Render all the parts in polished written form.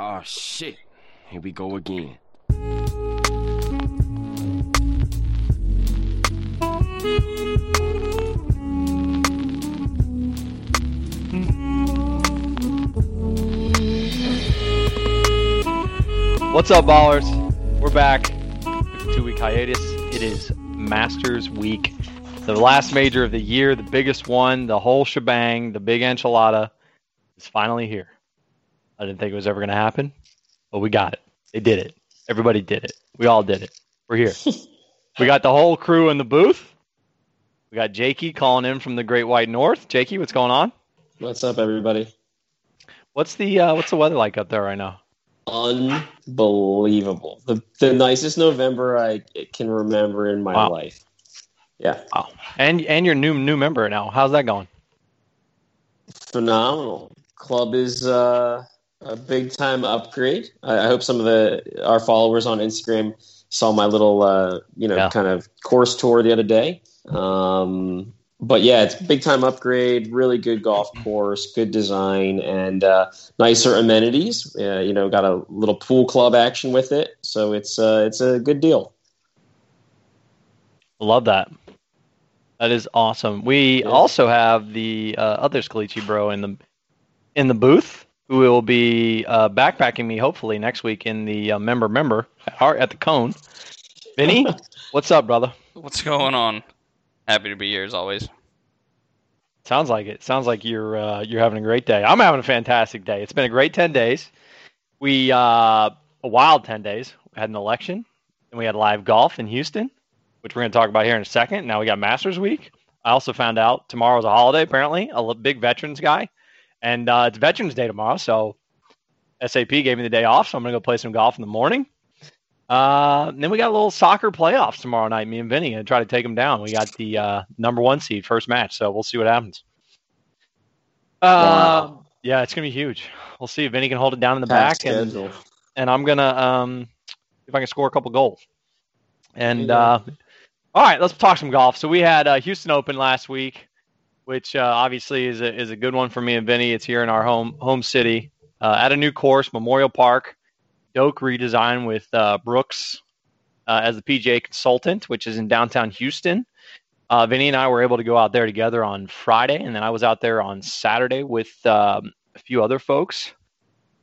Oh, shit. Here we go again. What's up, ballers? We're back. 2-week hiatus. It is Masters Week. The last major of the year, the biggest one, the whole shebang, the big enchilada is finally here. I didn't think it was ever going to happen, but we got it. They did it. Everybody did it. We all did it. We're here. We got the whole crew in the booth. We got Jakey calling in from the Great White North. Jakey, what's going on? What's up, everybody? What's the weather like up there right now? Unbelievable. The nicest November I can remember in my life. Yeah. Wow. And you're new member now. How's that going? Phenomenal. Club is a big time upgrade. I hope some of our followers on Instagram saw my little kind of course tour the other day. But yeah, it's big time upgrade, really good golf course, good design, and nicer amenities. Got a little pool club action with it, so it's a good deal. Love that. That is awesome. We also have the other Scalicci bro in the booth, who will be backpacking me hopefully next week in the member at the Cone. Vinny, what's up, brother? What's going on? Happy to be here as always. Sounds like it. Sounds like you're having a great day. I'm having a fantastic day. It's been a great 10 days. We a wild 10 days. We had an election, and we had live golf in Houston, which we're going to talk about here in a second. Now we got Masters Week. I also found out tomorrow's a holiday. Apparently, a big veterans guy, and it's Veterans Day tomorrow. So SAP gave me the day off, so I'm going to go play some golf in the morning. Then we got a little soccer playoffs tomorrow night. Me and Vinny and try to take them down. We got the number one seed first match, so we'll see what happens. Wow. Yeah, it's gonna be huge. We'll see if Vinny can hold it down in the back, and I'm gonna if I can score a couple goals. And all right, let's talk some golf. So we had Houston Open last week, which obviously is a good one for me and Vinny. It's here in our home city at a new course, Memorial Park. Doak redesign with Brooks as the PGA consultant, which is in downtown Houston. Vinny and I were able to go out there together on Friday, and then I was out there on Saturday with a few other folks.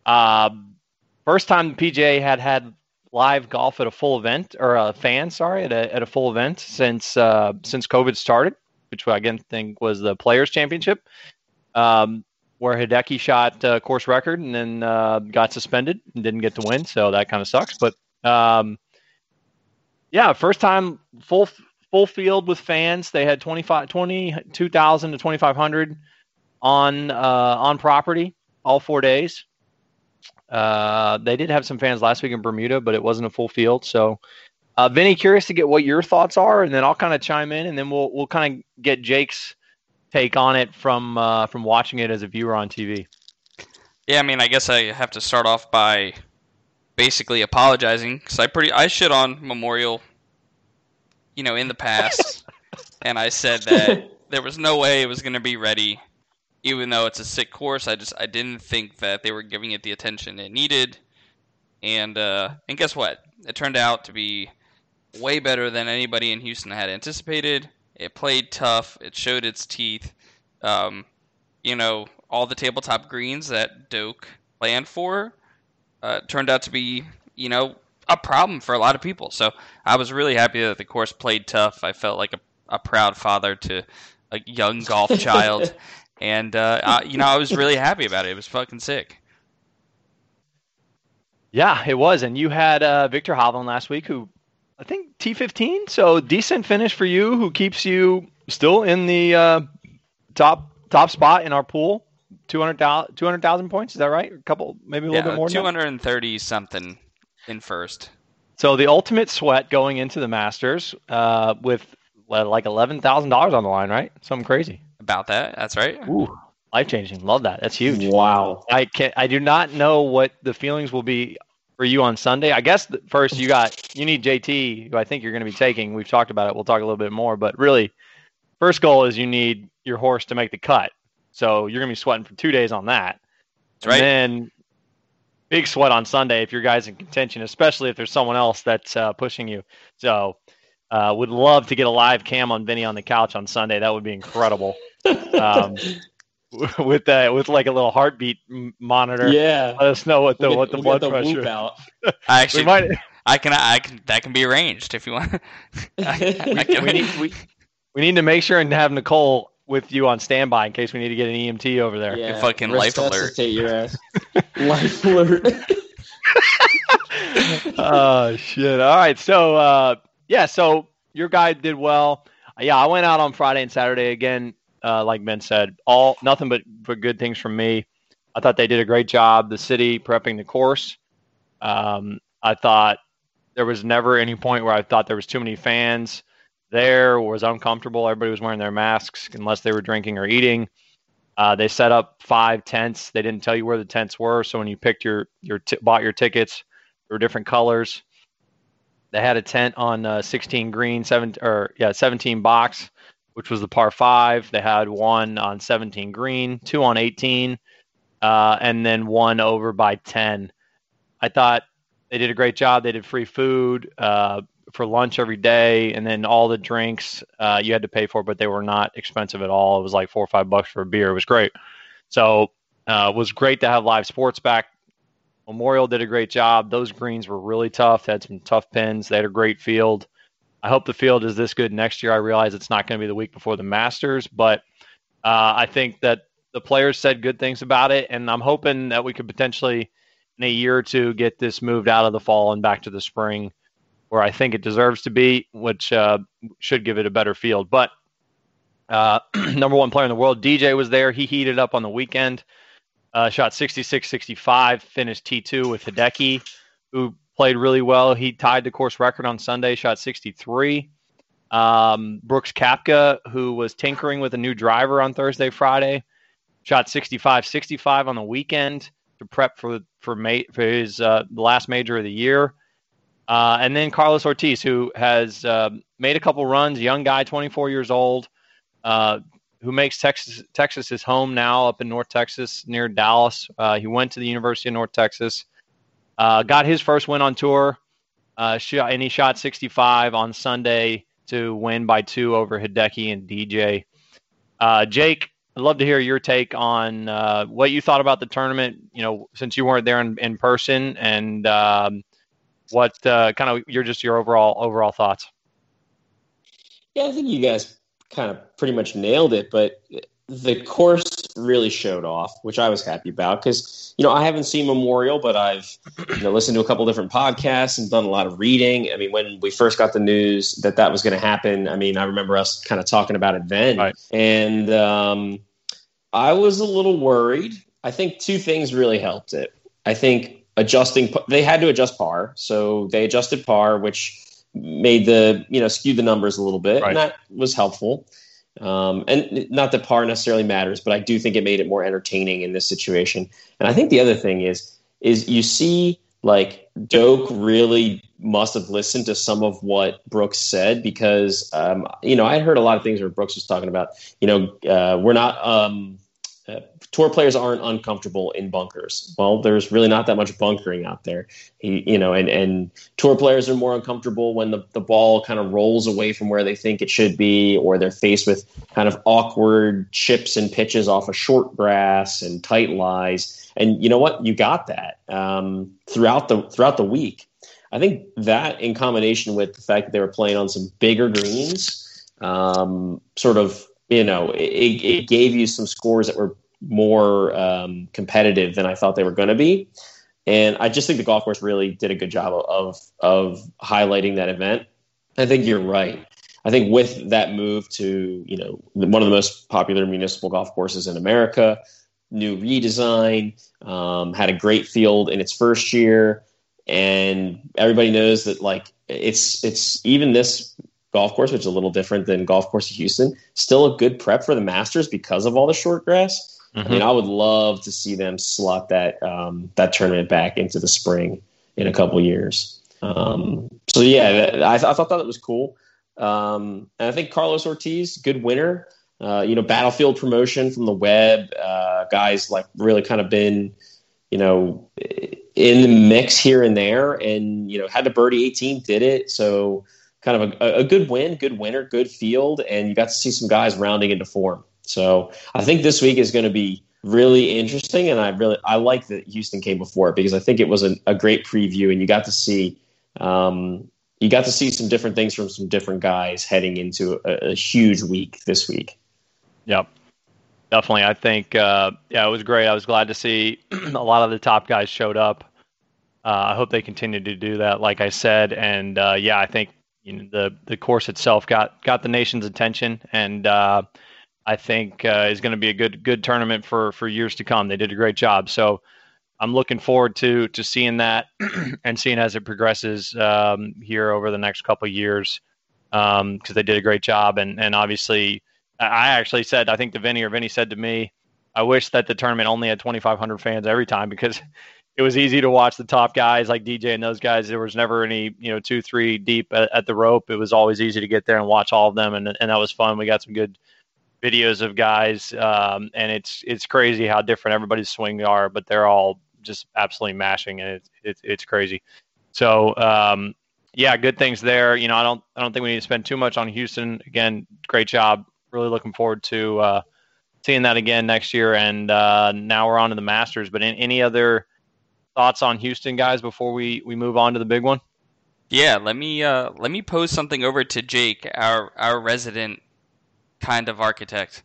First time the PGA had live golf at a full event, or a fan, sorry, at a full event since COVID started, which I again think was the Players Championship, where Hideki shot course record and then got suspended and didn't get to win, so that kind of sucks. But, first time full field with fans. They had 22,000 to 2,500 on property all 4 days. They did have some fans last week in Bermuda, but it wasn't a full field. So, Vinny, curious to get what your thoughts are, and then I'll kind of chime in, and then we'll kind of get Jake's take on it from watching it as a viewer on TV. Yeah, I mean, I guess I have to start off by basically apologizing because I shit on Memorial, in the past, and I said that there was no way it was going to be ready, even though it's a sick course. I didn't think that they were giving it the attention it needed, and guess what? It turned out to be way better than anybody in Houston had anticipated. It played tough. It showed its teeth. All the tabletop greens that Doak planned for turned out to be, a problem for a lot of people. So I was really happy that the course played tough. I felt like a proud father to a young golf child. And, I was really happy about it. It was fucking sick. Yeah, it was. And you had Viktor Hovland last week, who I think T15, so decent finish for you, who keeps you still in the top spot in our pool. 200,000 points, is that right? A couple, maybe a little bit more. 230 something in first. So the ultimate sweat going into the Masters with like $11,000 on the line, right? Something crazy about that. That's right. Ooh, life changing. Love that. That's huge. Wow. I do not know what the feelings will be for you on Sunday. I guess first you need JT, who I think you're going to be taking. We've talked about it. We'll talk a little bit more, but really, first goal is you need your horse to make the cut. So you're going to be sweating for 2 days on that. That's right. And then big sweat on Sunday if your guy's in contention, especially if there's someone else that's pushing you. So would love to get a live cam on Vinny on the couch on Sunday. That would be incredible. With like a little heartbeat monitor. Yeah. Let us know what the blood pressure is. I actually I can that can be arranged if you want. We need to make sure and have Nicole with you on standby in case we need to get an EMT over there. Yeah, fucking life alert. Your ass. Life alert. Oh shit. All right. So so your guy did well. Yeah, I went out on Friday and Saturday again. Like Ben said, nothing but good things from me. I thought they did a great job, the city prepping the course. I thought there was never any point where I thought there was too many fans there, was uncomfortable. Everybody was wearing their masks unless they were drinking or eating. They set up 5 tents. They didn't tell you where the tents were. So when you picked bought your tickets, there were different colors. They had a tent on 16 green, 17 box, which was the par 5. They had one on 17 green, 2 on 18, and then one over by 10. I thought they did a great job. They did free food for lunch every day, and then all the drinks you had to pay for, but they were not expensive at all. It was like $4 or $5 for a beer. It was great. So it was great to have live sports back. Memorial did a great job. Those greens were really tough. They had some tough pins. They had a great field. I hope the field is this good next year. I realize it's not going to be the week before the Masters, but I think that the players said good things about it, and I'm hoping that we could potentially, in a year or two, get this moved out of the fall and back to the spring, where I think it deserves to be, which should give it a better field. But number one player in the world, DJ, was there. He heated up on the weekend, shot 66-65, finished T2 with Hideki, who played really well. He tied the course record on Sunday, shot 63. Brooks Koepka, who was tinkering with a new driver on Thursday, Friday, shot 65-65 on the weekend to prep for his last major of the year. And then Carlos Ortiz, who has made a couple runs, young guy, 24 years old, who makes Texas his home now up in North Texas near Dallas. He went to the University of North Texas. Got his first win on tour, and he shot 65 on Sunday to win by 2 over Hideki and DJ. Jake, I'd love to hear your take on what you thought about the tournament, since you weren't there in person, and what kind of your overall thoughts. Yeah, I think you guys kind of pretty much nailed it, but the course really showed off, which I was happy about because, I haven't seen Memorial, but I've listened to a couple different podcasts and done a lot of reading. I mean, when we first got the news that was going to happen, I mean, I remember us kind of talking about it then. Right. And I was a little worried. I think 2 things really helped it. I think they had to adjust par. So they adjusted par, which made skewed the numbers a little bit. Right. And that was helpful. And not that par necessarily matters, but I do think it made it more entertaining in this situation. And I think the other thing is you see Doak really must have listened to some of what Brooks said because, I heard a lot of things where Brooks was talking about, we're not, tour players aren't uncomfortable in bunkers. Well, there's really not that much bunkering out there, and tour players are more uncomfortable when the ball kind of rolls away from where they think it should be, or they're faced with kind of awkward chips and pitches off of short grass and tight lies. And you know what? You got that throughout the week. I think that, in combination with the fact that they were playing on some bigger greens, it gave you some scores that were more competitive than I thought they were going to be. And I just think the golf course really did a good job of highlighting that event. I think you're right. I think with that move to, one of the most popular municipal golf courses in America, new redesign, had a great field in its first year. And everybody knows that it's even this golf course, which is a little different than golf course in Houston, still a good prep for the Masters because of all the short grass. Mm-hmm. I mean, I would love to see them slot that tournament back into the spring in a couple years. I thought that was cool. And I think Carlos Ortiz, good winner, battlefield promotion from the web, guys really kind of been, in the mix here and there, and, you know, had the birdie 18, did it. So kind of a good win, good winner, good field, and you got to see some guys rounding into form. So I think this week is going to be really interesting, and I like that Houston came before it, because I think it was a great preview, and you got to see some different things from some different guys heading into a huge week this week. Yep. Definitely. I think, it was great. I was glad to see a lot of the top guys showed up. I hope they continue to do that, like I said. And, I think, you know, the course itself got the nation's attention, and I think is going to be a good tournament for years to come. They did a great job. So I'm looking forward to seeing that and seeing as it progresses here over the next couple of years, because they did a great job. And obviously, I actually said, I think to Vinny, or Vinny said to me, I wish that the tournament only had 2,500 fans every time, because it was easy to watch the top guys like DJ and those guys. There was never any, 2-3 deep at the rope. It was always easy to get there and watch all of them. And that was fun. We got some good videos of guys. And it's crazy how different everybody's swing are, but they're all just absolutely mashing. And it's crazy. So, good things there. You know, I don't think we need to spend too much on Houston. Again, great job. Really looking forward to seeing that again next year. And now we're on to the Masters. But any other thoughts on Houston, guys, before we move on to the big one? Yeah, let me pose something over to Jake, our resident kind of architect.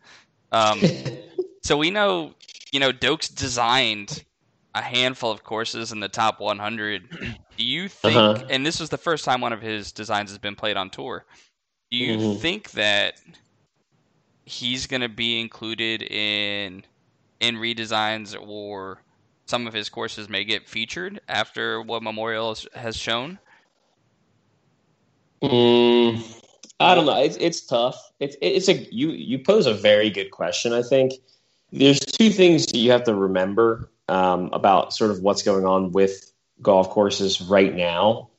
So we know, Doak's designed a handful of courses in the top 100. Do you think, and this was the first time one of his designs has been played on tour, do you think that he's going to be included in redesigns, or some of his courses may get featured after what Memorial has shown? I don't know. It's tough. You pose a very good question. I think there's two things you have to remember about sort of what's going on with golf courses right now.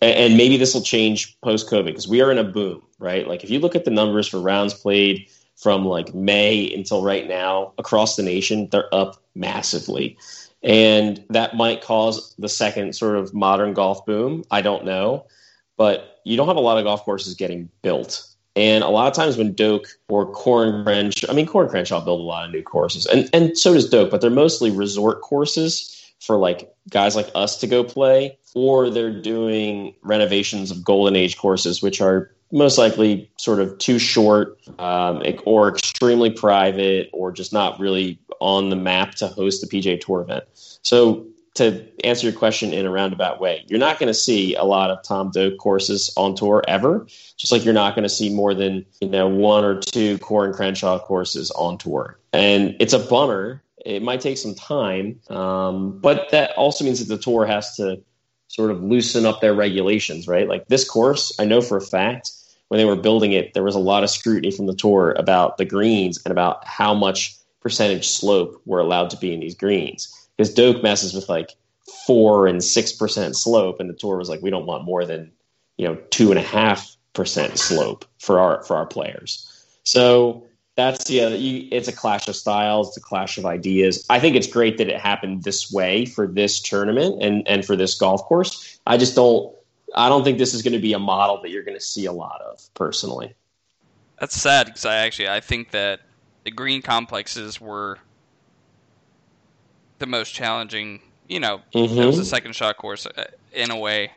And maybe this will change post-COVID, because we are in a boom, right? Like, if you look at the numbers for rounds played from like May until right now across the nation, they're up massively. And that might cause the second sort of modern golf boom. I don't know, but you don't have a lot of golf courses getting built. And a lot of times when Doak or Corn Crenshaw build a lot of new courses, and so does Doak, but they're mostly resort courses for like guys like us to go play, or they're doing renovations of golden age courses, which are most likely sort of too short or extremely private, or just not really on the map to host the PGA Tour event. So to answer your question in a roundabout way, you're not going to see a lot of Tom Doak courses on tour ever, just like you're not going to see more than one or two Corn Crenshaw courses on tour. And it's a bummer. It might take some time, but that also means that the tour has to sort of loosen up their regulations, right? Like this course, I know for a fact, when they were building it, there was a lot of scrutiny from the tour about the greens and about how much percentage slope were allowed to be in these greens. Because Doak messes with like 4% and 6% slope, and the tour was like, we don't want more than 2.5% slope for our players. So that's it's a clash of styles, it's a clash of ideas. I think it's great that it happened this way for this tournament and for this golf course. I don't think this is going to be a model that you're going to see a lot of, personally. That's sad, because I think that the green complexes were the most challenging, it was a second shot course in a way,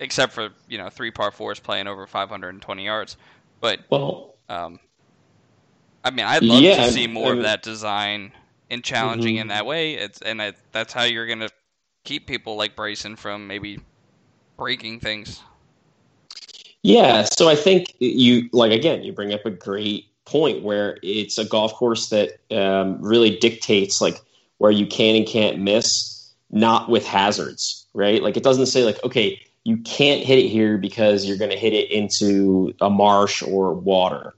except for, 3 par 4s playing over 520 yards. But, I'd love to see more of that design and challenging in that way. That's how you're going to keep people like Bryson from maybe breaking things. Yeah, so I think you bring up a great point where it's a golf course that really dictates like where you can and can't miss, not with hazards, right? Like it doesn't say like, okay, you can't hit it here because you're going to hit it into a marsh or water.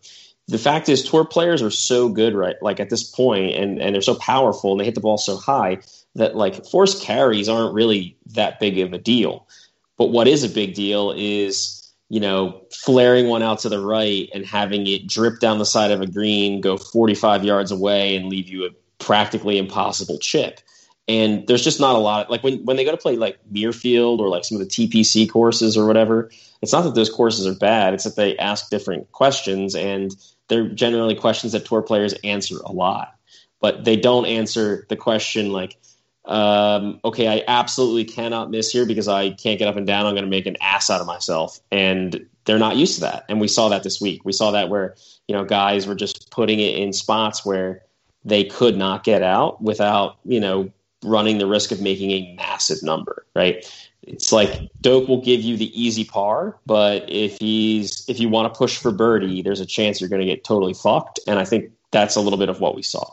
The fact is, tour players are so good, right? Like at this point, and they're so powerful, and they hit the ball so high that like forced carries aren't really that big of a deal. But what is a big deal is, flaring one out to the right and having it drip down the side of a green, go 45 yards away, and leave you a practically impossible chip. And there's just not a lot of, like when they go to play like Muirfield or like some of the TPC courses or whatever, it's not that those courses are bad. It's that they ask different questions, and they're generally questions that tour players answer a lot, but they don't answer the question like, okay, I absolutely cannot miss here because I can't get up and down. I'm going to make an ass out of myself. And they're not used to that. And we saw that this week. We saw that where, you know, guys were just putting it in spots where they could not get out without, you know, running the risk of making a massive number, right? It's like Doak will give you the easy par, but if you want to push for birdie, there's a chance you're going to get totally fucked. And I think that's a little bit of what we saw.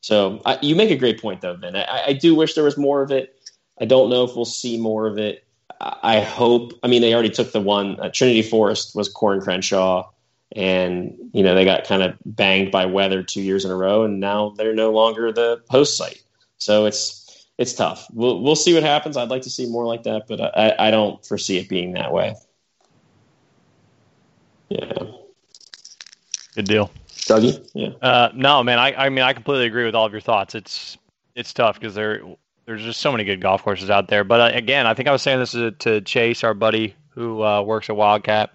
So you make a great point, though, Vin. I do wish there was more of it. I don't know if we'll see more of it. I hope. I mean, they already took the one. Trinity Forest was Corn Crenshaw, and you know they got kind of banged by weather 2 years in a row, and now they're no longer the host site. So it's tough. We'll see what happens. I'd like to see more like that, but I don't foresee it being that way. Yeah. Good deal. Dougie? Yeah. No, man. I mean, I completely agree with all of your thoughts. It's tough because there's just so many good golf courses out there. But again, I think I was saying this to Chase, our buddy who works at Wildcat.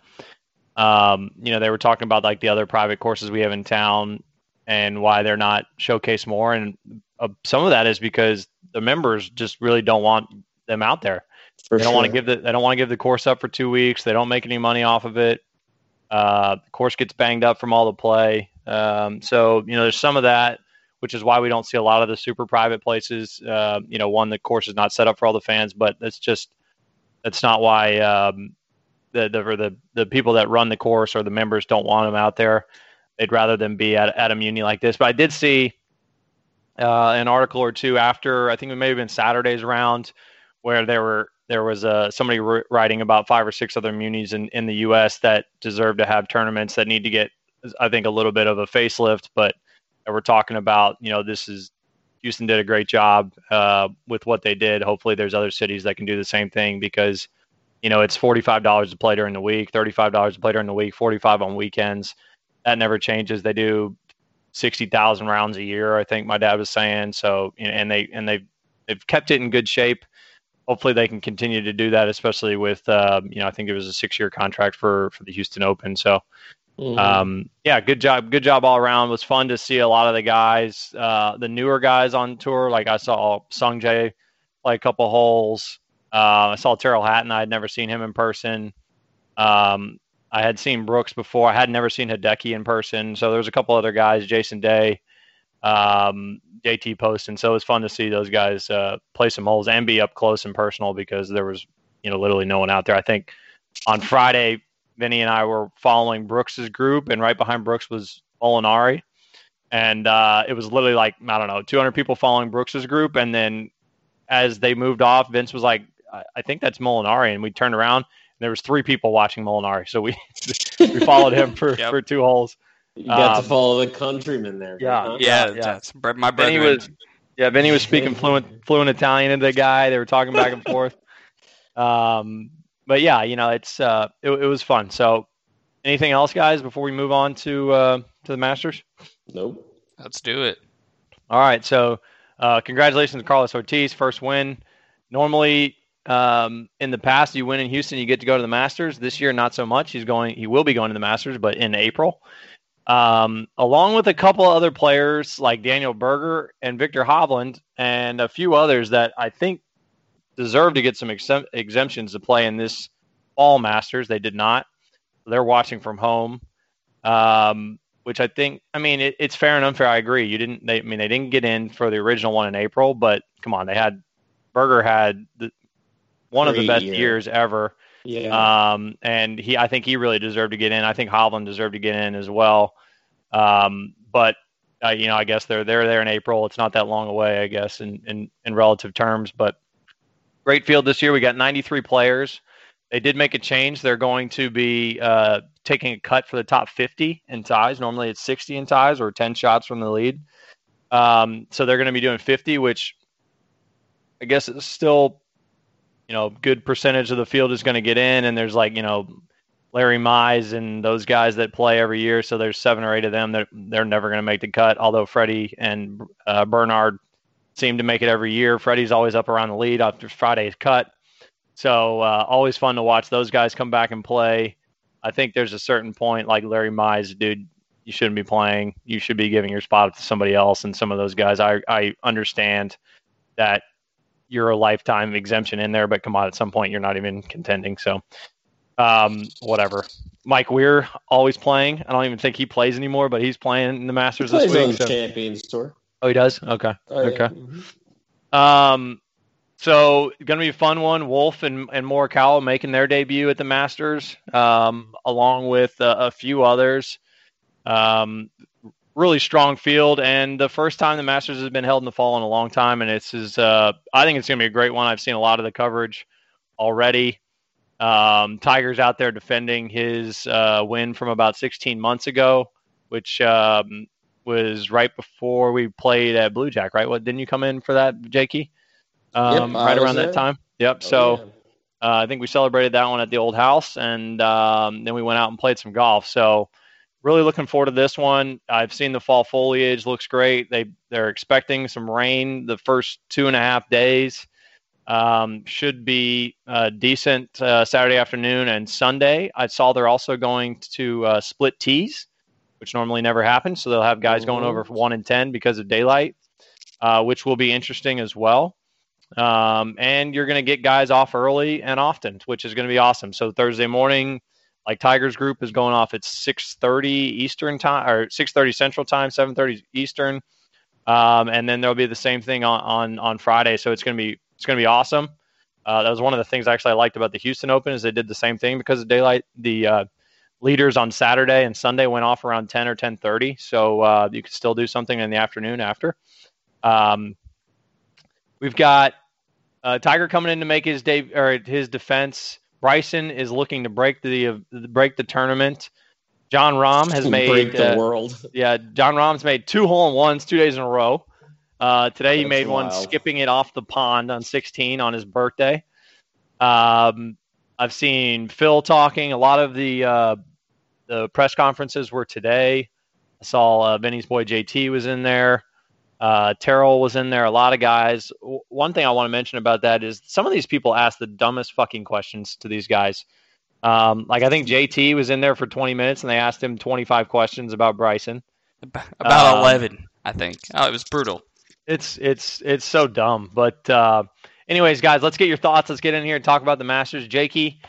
You know, they were talking about like the other private courses we have in town and why they're not showcased more. And some of that is because the members just really don't want them out there. They don't want to give the course up for 2 weeks. They don't make any money off of it. The course gets banged up from all the play. So, you know, there's some of that, which is why we don't see a lot of the super private places. You know, one, the course is not set up for all the fans, but that's not why the people that run the course or the members don't want them out there. They'd rather them be at a muni like this. But I did see an article or two after, I think it may have been Saturday's round, where there was somebody writing about 5 or 6 other munis in the U.S. that deserve to have tournaments that need to get, I think, a little bit of a facelift, but we're talking about, you know, Houston did a great job with what they did. Hopefully there's other cities that can do the same thing because, you know, it's $45 to play during the week, $35 to play during the week, $45 on weekends. That never changes. They do 60,000 rounds a year, I think my dad was saying. So, you know, and they've kept it in good shape. Hopefully they can continue to do that, especially with, you know, I think it was a 6-year contract for the Houston Open. So, mm-hmm. Yeah, good job. Good job all around. It was fun to see a lot of the guys, the newer guys on tour. Like I saw Sungjae play a couple holes. I saw Tyrrell Hatton. I had never seen him in person. I had seen Brooks before. I had never seen Hideki in person. So there was a couple other guys, Jason Day, JT Poston. So it was fun to see those guys play some holes and be up close and personal because there was, you know, literally no one out there. I think on Friday, Vinny and I were following Brooks's group, and right behind Brooks was Molinari. And it was literally like, I don't know, 200 people following Brooks's group. And then as they moved off, Vince was like, I think that's Molinari. And we turned around, and there was 3 people watching Molinari. So we followed him for 2 holes. You got to follow the countryman there. Yeah. Huh? Yeah. That's my brother. Vinny was speaking fluent Italian into the guy. They were talking back and forth. But yeah, you know, it's it was fun. So, anything else, guys, before we move on to the Masters? Nope. Let's do it. All right. So, congratulations to Carlos Ortiz, first win. Normally, in the past, you win in Houston, you get to go to the Masters. This year, not so much. He will be going to the Masters, but in April, along with a couple other players like Daniel Berger and Viktor Hovland, and a few others that I think deserve to get some exemptions to play in this fall Masters. They did not. They're watching from home, which I think, I mean, it's fair and unfair. I agree. They didn't get in for the original one in April, but come on, Berger had one of the best years ever. Yeah. And I think he really deserved to get in. I think Hovland deserved to get in as well. But you know, I guess they're there in April. It's not that long away, I guess, in relative terms, but great field this year. We got 93 players. They did make a change. They're going to be taking a cut for the top 50 in ties. Normally it's 60 in ties or 10 shots from the lead. So they're going to be doing 50, which I guess is still, you know, good percentage of the field is going to get in. And there's like, you know, Larry Mize and those guys that play every year. So there's 7 or 8 of them that they're never going to make the cut. Although Freddie and Bernard seem to make it every year. Freddie's always up around the lead after Friday's cut. So always fun to watch those guys come back and play. I think there's a certain point, like Larry Mize, dude, you shouldn't be playing. You should be giving your spot up to somebody else. And some of those guys, I understand that you're a lifetime exemption in there, but come on, at some point you're not even contending. So whatever. Mike Weir always playing. I don't even think he plays anymore, but he's playing in the Masters this week. He plays on the Champions Tour. Oh, he does? Okay. Oh, yeah. Okay. Mm-hmm. So going to be a fun one. Wolf and Morikawa making their debut at the Masters, along with a few others. Really strong field, and the first time the Masters has been held in the fall in a long time, and this is, I think it's going to be a great one. I've seen a lot of the coverage already. Tiger's out there defending his win from about 16 months ago, which was right before we played at Blue Jack, right? What, didn't you come in for that, Jakey? Yep, right around that time. Yep. Oh, so yeah. I think we celebrated that one at the old house, and then we went out and played some golf. So really looking forward to this one. I've seen the fall foliage. Looks great. They're expecting some rain the first 2.5 days. Should be decent Saturday afternoon and Sunday. I saw they're also going to split tees, which normally never happens. So they'll have guys going over 1 and 10 because of daylight, which will be interesting as well. And you're going to get guys off early and often, which is going to be awesome. So Thursday morning, like Tiger's group is going off at 6:30 Eastern time, or 6:30 Central time, 7:30 Eastern. And then there'll be the same thing on Friday. So it's going to be awesome. That was one of the things actually I liked about the Houston Open is they did the same thing because of daylight. The leaders on Saturday and Sunday went off around 10 or 10:30. So you could still do something in the afternoon after. We've got Tiger coming in to make his his defense. Bryson is looking to break the tournament. John Rahm has made the world. Yeah, John Rahm's made 2 hole-in-ones 2 days in a row. Today he made one skipping it off the pond on 16 on his birthday. I've seen Phil talking. A lot of the press conferences were today. I saw Vinny's boy JT was in there. Terrell was in there, a lot of guys. One thing I want to mention about that is some of these people ask the dumbest fucking questions to these guys. Like I think JT was in there for 20 minutes and they asked him 25 questions about Bryson. About 11, I think. Oh, it was brutal. It's so dumb. But anyways, guys, let's get your thoughts. Let's get in here and talk about the Masters. Jakey,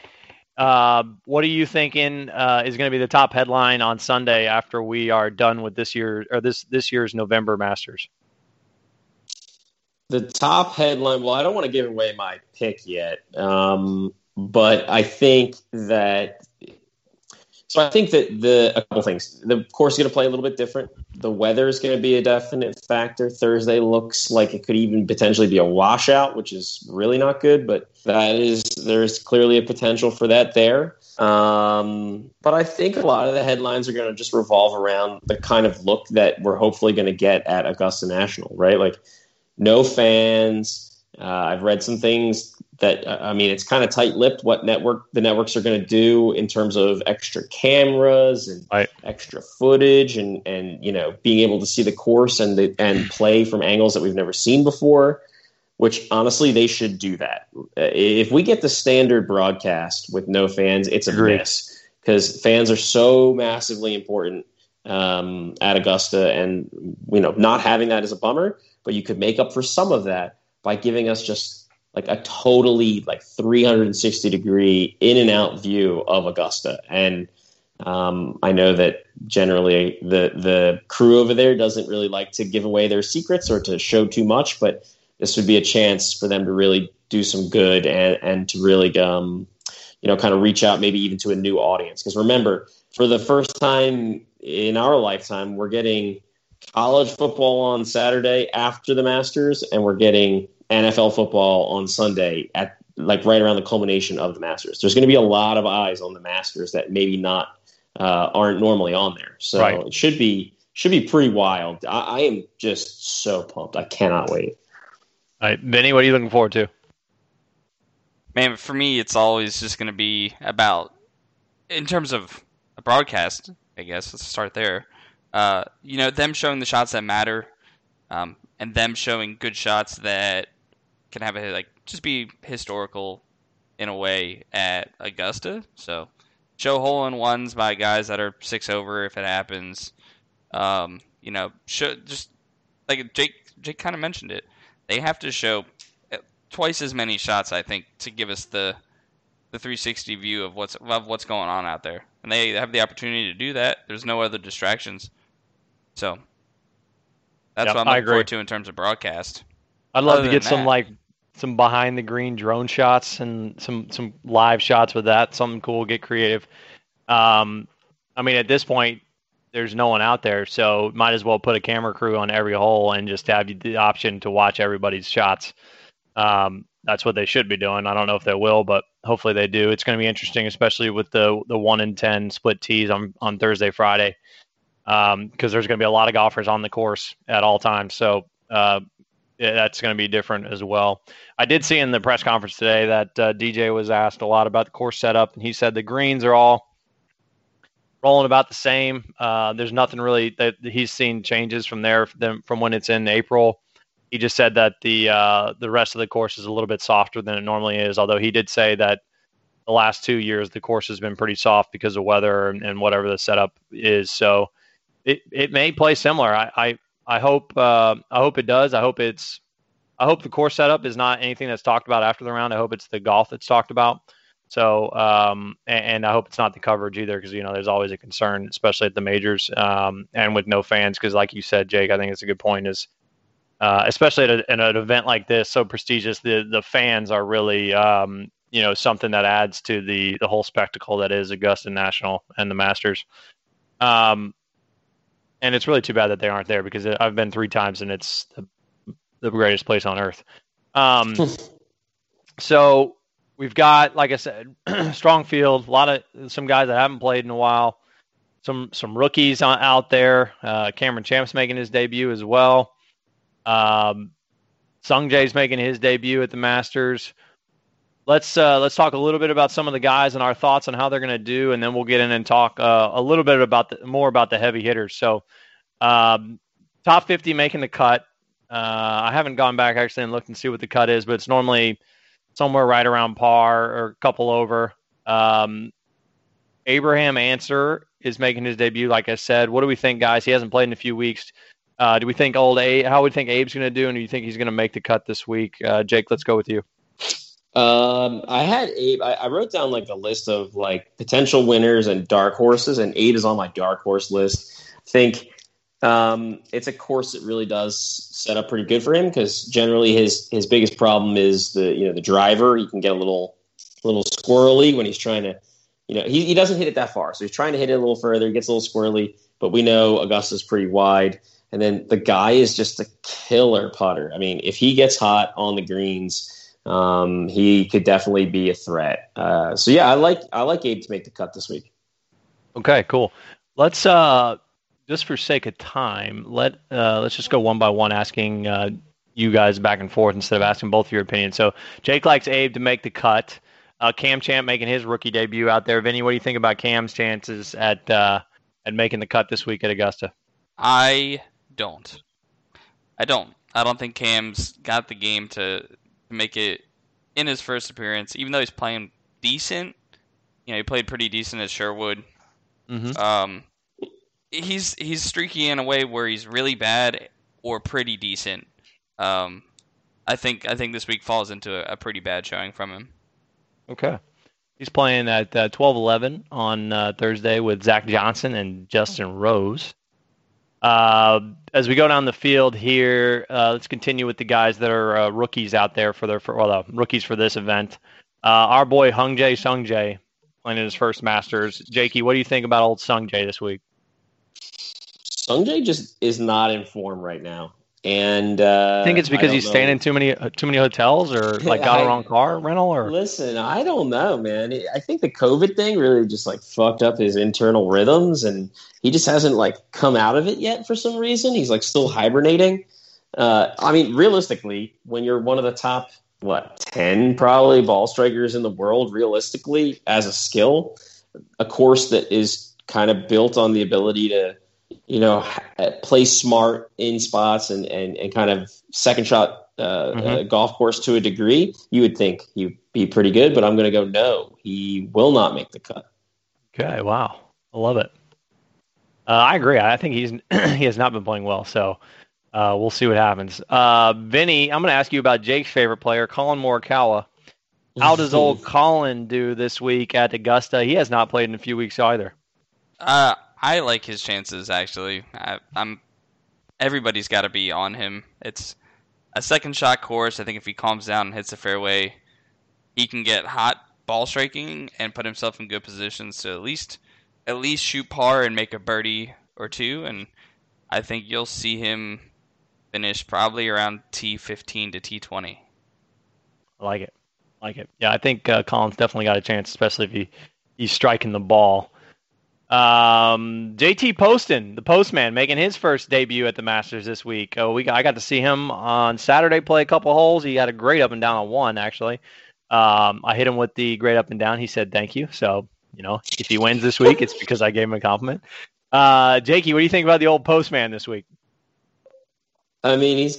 what are you thinking is going to be the top headline on Sunday after we are done with this year's November Masters? The top headline, well, I don't want to give away my pick yet, but I think that – so I think that a couple things. The course is going to play a little bit different. The weather is going to be a definite factor. Thursday looks like it could even potentially be a washout, which is really not good, but there's clearly a potential for that there. But I think a lot of the headlines are going to just revolve around the kind of look that we're hopefully going to get at Augusta National, right? Like, no fans. I've read some things that, I mean, it's kind of tight-lipped what the networks are going to do in terms of extra cameras and extra footage and, you know, being able to see the course and play from angles that we've never seen before, which honestly, they should do that. If we get the standard broadcast with no fans, it's a miss because fans are so massively important at Augusta, and, you know, not having that is a bummer. But you could make up for some of that by giving us just like a totally like 360-degree in-and-out view of Augusta. And I know that generally the crew over there doesn't really like to give away their secrets or to show too much, but this would be a chance for them to really do some good and to really, you know, kind of reach out maybe even to a new audience. Because remember, for the first time in our lifetime, we're getting college football on Saturday after the Masters, and we're getting NFL football on Sunday at like right around the culmination of the Masters. There's going to be a lot of eyes on the Masters that maybe not aren't normally on there. So It should be pretty wild. I am just so pumped. I cannot wait. All right, Benny, what are you looking forward to? Man, for me, it's always just going to be about, in terms of a broadcast, I guess. Let's start there. You know, them showing the shots that matter. and them showing good shots that can have a just be historical in a way at Augusta. So show hole in ones by guys that are six over if it happens. You know, just like Jake kind of mentioned it. They have to show twice as many shots, I think, to give us the 360 view of what's going on out there. And they have the opportunity to do that. There's no other distractions. So that's what I'm looking forward to in terms of broadcast. I'd love to get some behind the green drone shots and some live shots with that. Something cool, get creative. I mean, at this point, there's no one out there, so might as well put a camera crew on every hole and just have the option to watch everybody's shots. That's what they should be doing. I don't know if they will, but hopefully they do. It's going to be interesting, especially with the 1 in 10 split tees on Thursday, Friday, because there's going to be a lot of golfers on the course at all times. So that's going to be different as well. I did see in the press conference today that DJ was asked a lot about the course setup, and he said the greens are all rolling about the same. There's nothing really that he's seen changes from when it's in April. He just said that the rest of the course is a little bit softer than it normally is. Although he did say that the last 2 years the course has been pretty soft because of weather and whatever the setup is. So it may play similar. I hope it does. I hope the course setup is not anything that's talked about after the round. I hope it's the golf that's talked about. So, and I hope it's not the coverage either, because, you know, there's always a concern, especially at the majors, and with no fans. Because like you said, Jake, I think it's a good point is, especially at an event like this, so prestigious, the fans are really, you know, something that adds to the whole spectacle that is Augusta National and the Masters. And it's really too bad that they aren't there, because I've been 3 times and it's the greatest place on earth. So we've got, like I said, strong field, a lot of some guys that haven't played in a while, some rookies out there. Cameron Champ's making his debut as well. Sung Jae's making his debut at the Masters. Let's talk a little bit about some of the guys and our thoughts on how they're going to do, and then we'll get in and talk a little bit about more about the heavy hitters. So, top 50 making the cut. I haven't gone back actually and looked and see what the cut is, but it's normally somewhere right around par or a couple over. Abraham Ancer is making his debut. Like I said, what do we think, guys? He hasn't played in a few weeks. Do we think how we think Abe's going to do? And do you think he's going to make the cut this week? Jake, let's go with you. I had Abe. I wrote down a list of potential winners and dark horses, and Abe is on my dark horse list. I think it's a course that really does set up pretty good for him, because generally his biggest problem is the driver. He can get a little squirrely when he's trying to, he doesn't hit it that far. So he's trying to hit it a little further. He gets a little squirrely, but we know Augusta's pretty wide. And then the guy is just a killer putter. I mean, if he gets hot on the greens, he could definitely be a threat. So yeah, I like Abe to make the cut this week. Okay, cool. Let's just for sake of time, let's just go one by one, asking you guys back and forth instead of asking both of your opinions. So Jake likes Abe to make the cut. Cam Champ making his rookie debut out there. Vinny, what do you think about Cam's chances at making the cut this week at Augusta? I don't think Cam's got the game to make it in his first appearance, even though he's playing decent. He played pretty decent at Sherwood. Mm-hmm. He's streaky in a way where he's really bad or pretty decent. I think this week falls into a pretty bad showing from him. Okay. He's playing at 12-11 on Thursday with Zach Johnson and Justin Rose. As we go down the field here, let's continue with the guys that are rookies out there rookies for this event. Our boy Sung Jae playing in his first Masters. Jakey, what do you think about old Sung Jae this week? Sung Jae just is not in form right now, and I think it's because he's staying in too many hotels, or got a wrong car rental, or listen, I don't know, man. I think the COVID thing really just fucked up his internal rhythms, and he just hasn't come out of it yet for some reason. He's still hibernating. I mean, realistically, when you're one of the top 10 probably ball strikers in the world, realistically as a skill, a course that is kind of built on the ability to you know, play smart in spots and kind of second shot golf course to a degree, you would think he'd be pretty good, but I'm going to go no. He will not make the cut. Okay, wow. I love it. I agree. I think he has not been playing well, so we'll see what happens. Vinny, I'm going to ask you about Jake's favorite player, Colin Morikawa. How does old Colin do this week at Augusta? He has not played in a few weeks either. I like his chances, actually. Everybody's got to be on him. It's a second shot course. I think if he calms down and hits the fairway, he can get hot ball striking and put himself in good positions to at least shoot par and make a birdie or two. And I think you'll see him finish probably around T15 to T20. I like it. Yeah, I think Colin's definitely got a chance, especially if he's striking the ball. JT Poston, the postman, making his first debut at the Masters this week. I got to see him on Saturday play a couple holes. He had a great up and down on one, actually. I hit him with the great up and down. He said thank you. So, you know, if he wins this week, it's because I gave him a compliment. Jakey, what do you think about the old postman this week? I mean,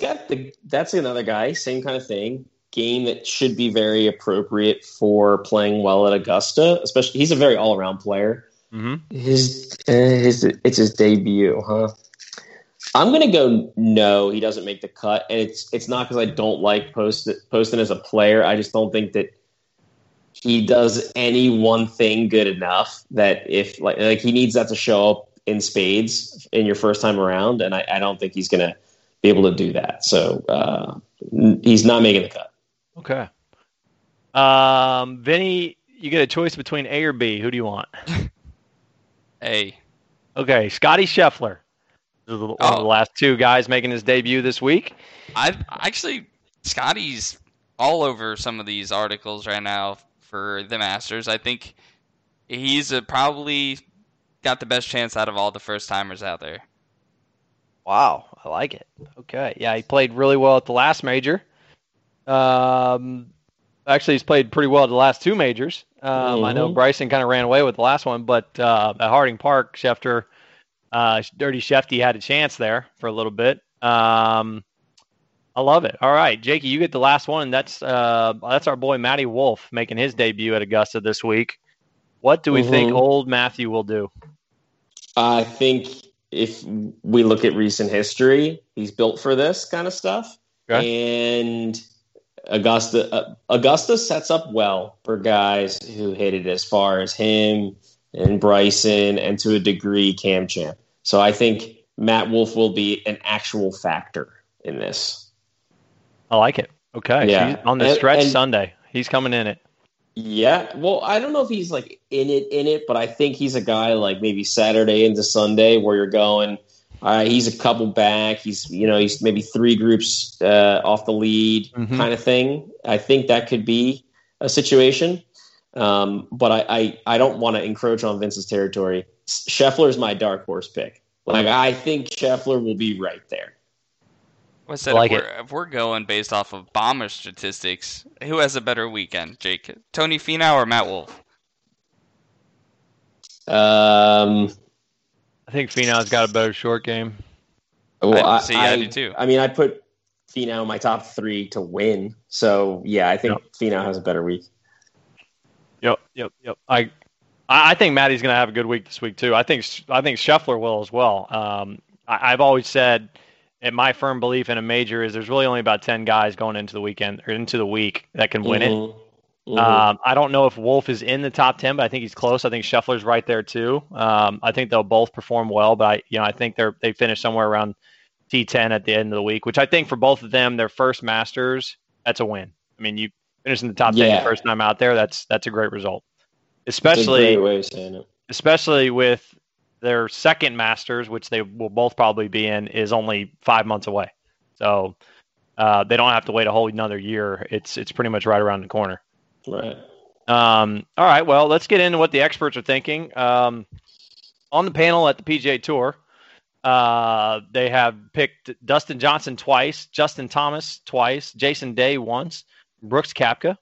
that's another guy, same kind of thing. Game that should be very appropriate for playing well at Augusta, especially he's a very all-around player. Mm-hmm. It's his debut, huh? I'm gonna go no. He doesn't make the cut, and it's not because I don't like Poston as a player. I just don't think that he does any one thing good enough that if like he needs that to show up in spades in your first time around, and I don't think he's gonna be able to do that. So he's not making the cut. Okay. Vinny, you get a choice between A or B. Who do you want? A. Okay, Scotty Scheffler. One of the last two guys making his debut this week. Scotty's all over some of these articles right now for the Masters. I think he's probably got the best chance out of all the first-timers out there. Wow, I like it. Okay, yeah, he played really well at the last major. Actually, he's played pretty well at the last two majors. I know Bryson kind of ran away with the last one, but at Harding Park, Dirty Shefty had a chance there for a little bit. I love it. All right, Jakey, you get the last one. That's our boy Matty Wolf making his debut at Augusta this week. What do we think old Matthew will do? I think if we look at recent history, he's built for this kind of stuff. Okay. And Augusta sets up well for guys who hit it as far as him and Bryson and to a degree Cam Champ. So I think Matt Wolf will be an actual factor in this. I like it. Okay. Yeah. So he's on the stretch Sunday. He's coming in it. Yeah. Well, I don't know if he's like in it, but I think he's a guy like maybe Saturday into Sunday where you're going, all right, he's a couple back. He's maybe three groups off the lead kind of thing. I think that could be a situation. But I don't want to encroach on Vince's territory. Scheffler is my dark horse pick. Like, I think Scheffler will be right there. I said, if we're going based off of bomber statistics, who has a better weekend, Jake? Tony Finau or Matt Wolf? I think Finau's got a better short game. Well, I do too. I mean, I put Finau in my top three to win. So, yeah, I think Finau has a better week. Yep. I think Matty's going to have a good week this week too. I think Scheffler will as well. I've always said, and my firm belief in a major is there's really only about 10 guys going into the weekend or into the week that can win it. I don't know if Wolf is in the top 10, but I think he's close. I think Scheffler's right there too. I think they'll both perform well, but I think they finish somewhere around T10 at the end of the week, which I think for both of them, their first Masters, that's a win. I mean, you finish in the top 10 the first time out there. That's a great result, especially with their second Masters, which they will both probably be in, is only 5 months away. So they don't have to wait a whole another year. It's pretty much right around the corner. Right. All right. Well, let's get into what the experts are thinking. On the panel at the PGA Tour, they have picked Dustin Johnson twice, Justin Thomas twice, Jason Day once, Brooks Koepka.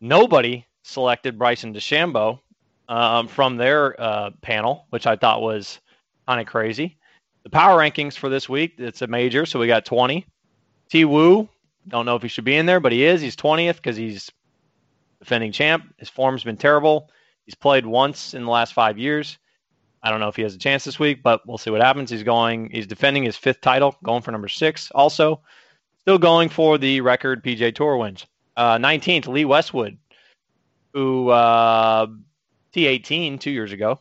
Nobody selected Bryson DeChambeau from their panel, which I thought was kind of crazy. The power rankings for this week, it's a major, so we got 20. T. Woo, don't know if he should be in there, but he is. He's 20th because he's defending champ. His form's been terrible. He's played once in the last 5 years. I don't know if he has a chance this week, but we'll see what happens. He's defending his fifth title, going for number 6. Also, still going for the record PGA Tour wins. 19th, Lee Westwood, who T18 2 years ago.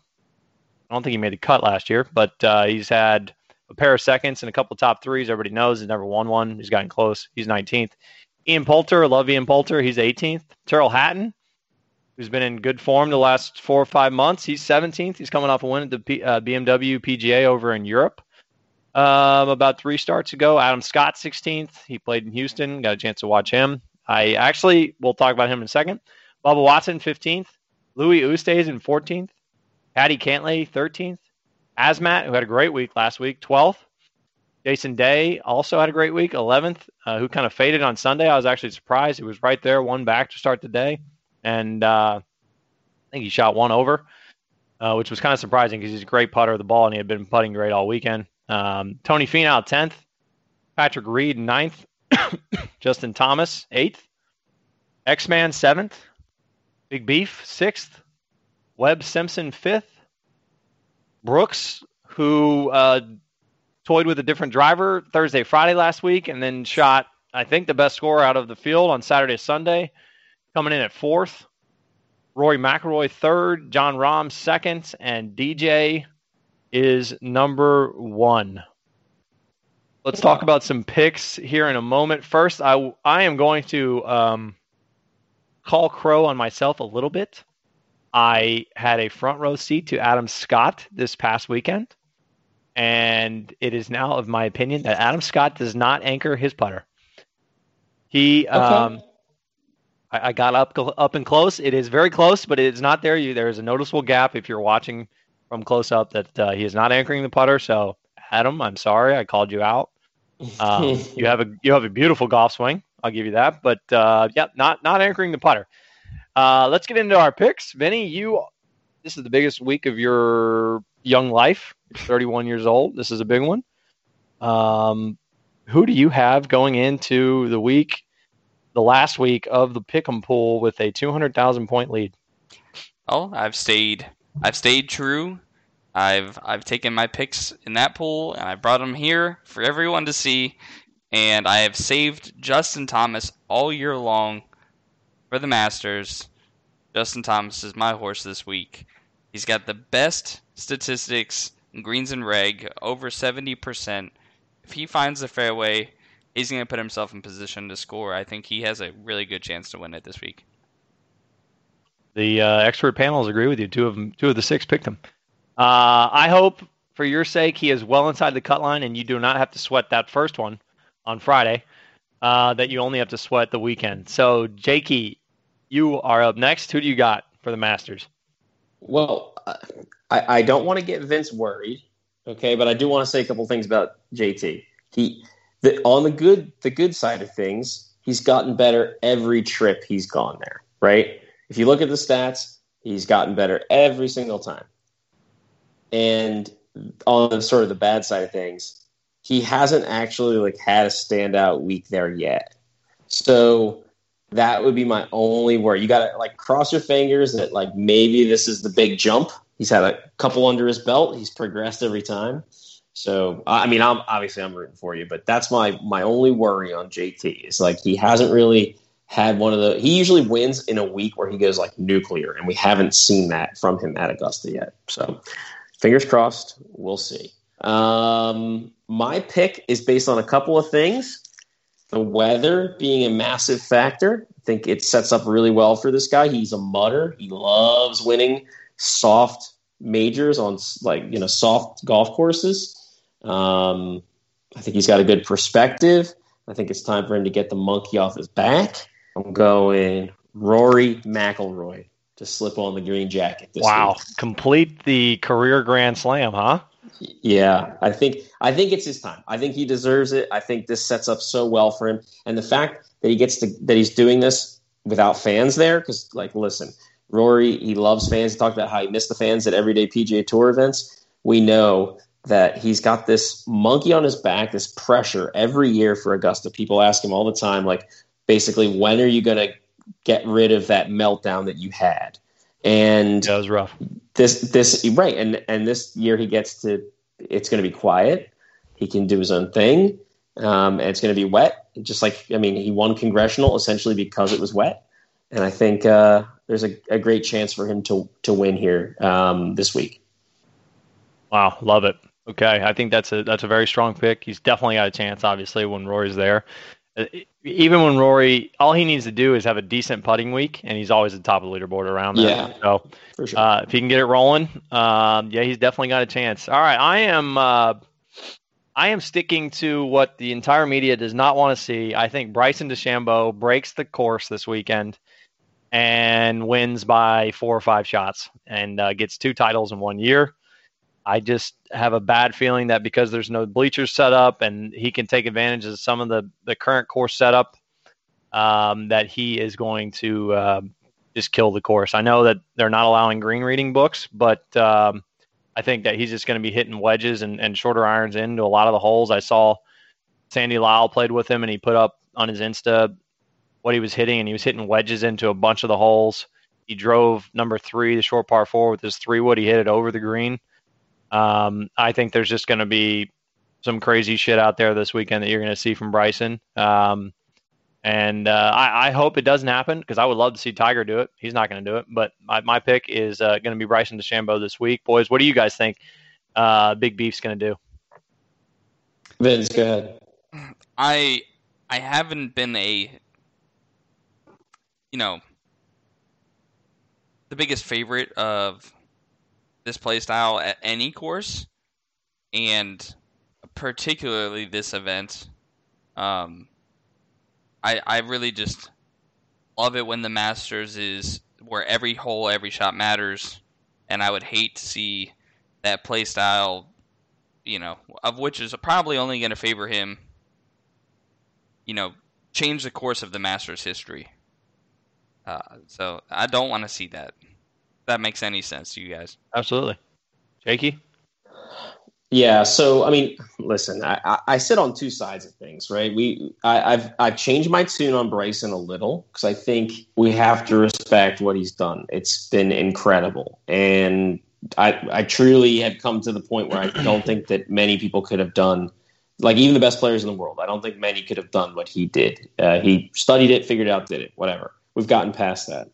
I don't think he made the cut last year, but he's had a pair of seconds and a couple top threes. Everybody knows he's never won one. He's gotten close. He's 19th. Ian Poulter, love Ian Poulter. He's 18th. Tyrrell Hatton, who's been in good form the last 4 or 5 months. He's 17th. He's coming off a win at the BMW PGA over in Europe about 3 starts ago. Adam Scott, 16th. He played in Houston. Got a chance to watch him. We'll talk about him in a second. Bubba Watson, 15th. Louis Oosthuizen, 14th. Paddy Cantlay, 13th. Asmat, who had a great week last week, 12th. Jason Day also had a great week, 11th, who kind of faded on Sunday. I was actually surprised. He was right there, 1 back to start the day. And I think he shot 1 over, which was kind of surprising because he's a great putter of the ball, and he had been putting great all weekend. Tony Finau, 10th. Patrick Reed, 9th. Justin Thomas, 8th. X-Man, 7th. Big Beef, 6th. Webb Simpson, 5th. Brooks, who toyed with a different driver Thursday, Friday last week, and then shot, I think, the best score out of the field on Saturday, Sunday, coming in at 4th. Roy McIlroy, 3rd. John Rahm, 2nd. And DJ is number 1. Let's talk about some picks here in a moment. First, I am going to call crow on myself a little bit. I had a front row seat to Adam Scott this past weekend, and it is now of my opinion that Adam Scott does not anchor his putter. He, okay. I got up and close. It is very close, but it's not there. There is a noticeable gap if you're watching from close up that he is not anchoring the putter. So, Adam, I'm sorry I called you out. You have a beautiful golf swing. I'll give you that, but not anchoring the putter. Let's get into our picks. Vinny, this is the biggest week of your young life. You're 31 years old. This is a big one. Who do you have going into the last week of the Pick'em pool with a 200,000-point lead? Oh, I've stayed true. I've taken my picks in that pool, and I brought them here for everyone to see. And I have saved Justin Thomas all year long. For the Masters, Justin Thomas is my horse this week. He's got the best statistics in greens and reg, over 70%. If he finds the fairway, he's going to put himself in position to score. I think he has a really good chance to win it this week. The expert panels agree with you. Two of the 6 picked him. I hope, for your sake, he is well inside the cut line, and you do not have to sweat that first one on Friday. That you only have to sweat the weekend. So, Jakey, you are up next. Who do you got for the Masters? Well, I don't want to get Vince worried, okay, but I do want to say a couple things about JT. On the good side of things, he's gotten better every trip he's gone there, right? If you look at the stats, he's gotten better every single time. And on the sort of the bad side of things, he hasn't actually had a standout week there yet. So that would be my only worry. You got to cross your fingers that maybe this is the big jump. He's had a couple under his belt. He's progressed every time. So, I mean, I'm rooting for you, but that's my only worry on JT is he hasn't really had he usually wins in a week where he goes nuclear, and we haven't seen that from him at Augusta yet. So fingers crossed, we'll see. My pick is based on a couple of things. The weather being a massive factor. I think it sets up really well for this guy. He's a mutter. He loves winning soft majors on soft golf courses. I think he's got a good perspective. I think it's time for him to get the monkey off his back. I'm going Rory McIlroy to slip on the green jacket this week. Complete the career grand slam, huh? Yeah, I think it's his time. I think he deserves it. I think this sets up so well for him, and the fact that he gets that he's doing this without fans there, because listen, Rory, he loves fans. He talked about how he missed the fans at everyday PGA Tour events. We know that he's got this monkey on his back, this pressure every year for Augusta. People ask him all the time, like, basically, when are you going to get rid of that meltdown that you had? And that was rough. Right. And this year he gets to, it's going to be quiet. He can do his own thing. And it's going to be wet. Just like, I mean, he won Congressional essentially because it was wet. And I think there's a great chance for him to win here this week. Wow. Love it. Okay. I think that's a very strong pick. He's definitely got a chance, obviously, when Rory's there. Even when Rory, all he needs to do is have a decent putting week, and he's always at the top of the leaderboard around that. Yeah, so for sure. If he can get it rolling, yeah, he's definitely got a chance. All right, I am sticking to what the entire media does not want to see. I think Bryson DeChambeau breaks the course this weekend and wins by 4 or 5 shots and gets 2 titles in 1 year. I just have a bad feeling that because there's no bleachers set up and he can take advantage of some of the current course setup, that he is going to just kill the course. I know that they're not allowing green reading books, but I think that he's just going to be hitting wedges and shorter irons into a lot of the holes. I saw Sandy Lyle played with him, and he put up on his Insta what he was hitting, and he was hitting wedges into a bunch of the holes. He drove number 3, the short par 4, with his 3-wood. He hit it over the green. I think there's just going to be some crazy shit out there this weekend that you're going to see from Bryson. I hope it doesn't happen, because I would love to see Tiger do it. He's not going to do it, but my pick is going to be Bryson DeChambeau this week. Boys, what do you guys think Big Beef's going to do? Vince, go ahead. I haven't been the biggest favorite of this play style at any course, and particularly this event. I really just love it when the Masters is where every hole, every shot matters, and I would hate to see that play style, of which is probably only going to favor him, change the course of the Masters history. So I don't want to see that. That makes any sense to you guys? Absolutely. Jakey? Yeah. So, I mean, listen, I sit on two sides of things, right? I've changed my tune on Bryson a little, because I think we have to respect what he's done. It's been incredible. And I truly had come to the point where I don't think that many people could have done, like, even the best players in the world, I don't think many could have done what he did. He studied it, figured it out, did it, whatever. We've gotten past that.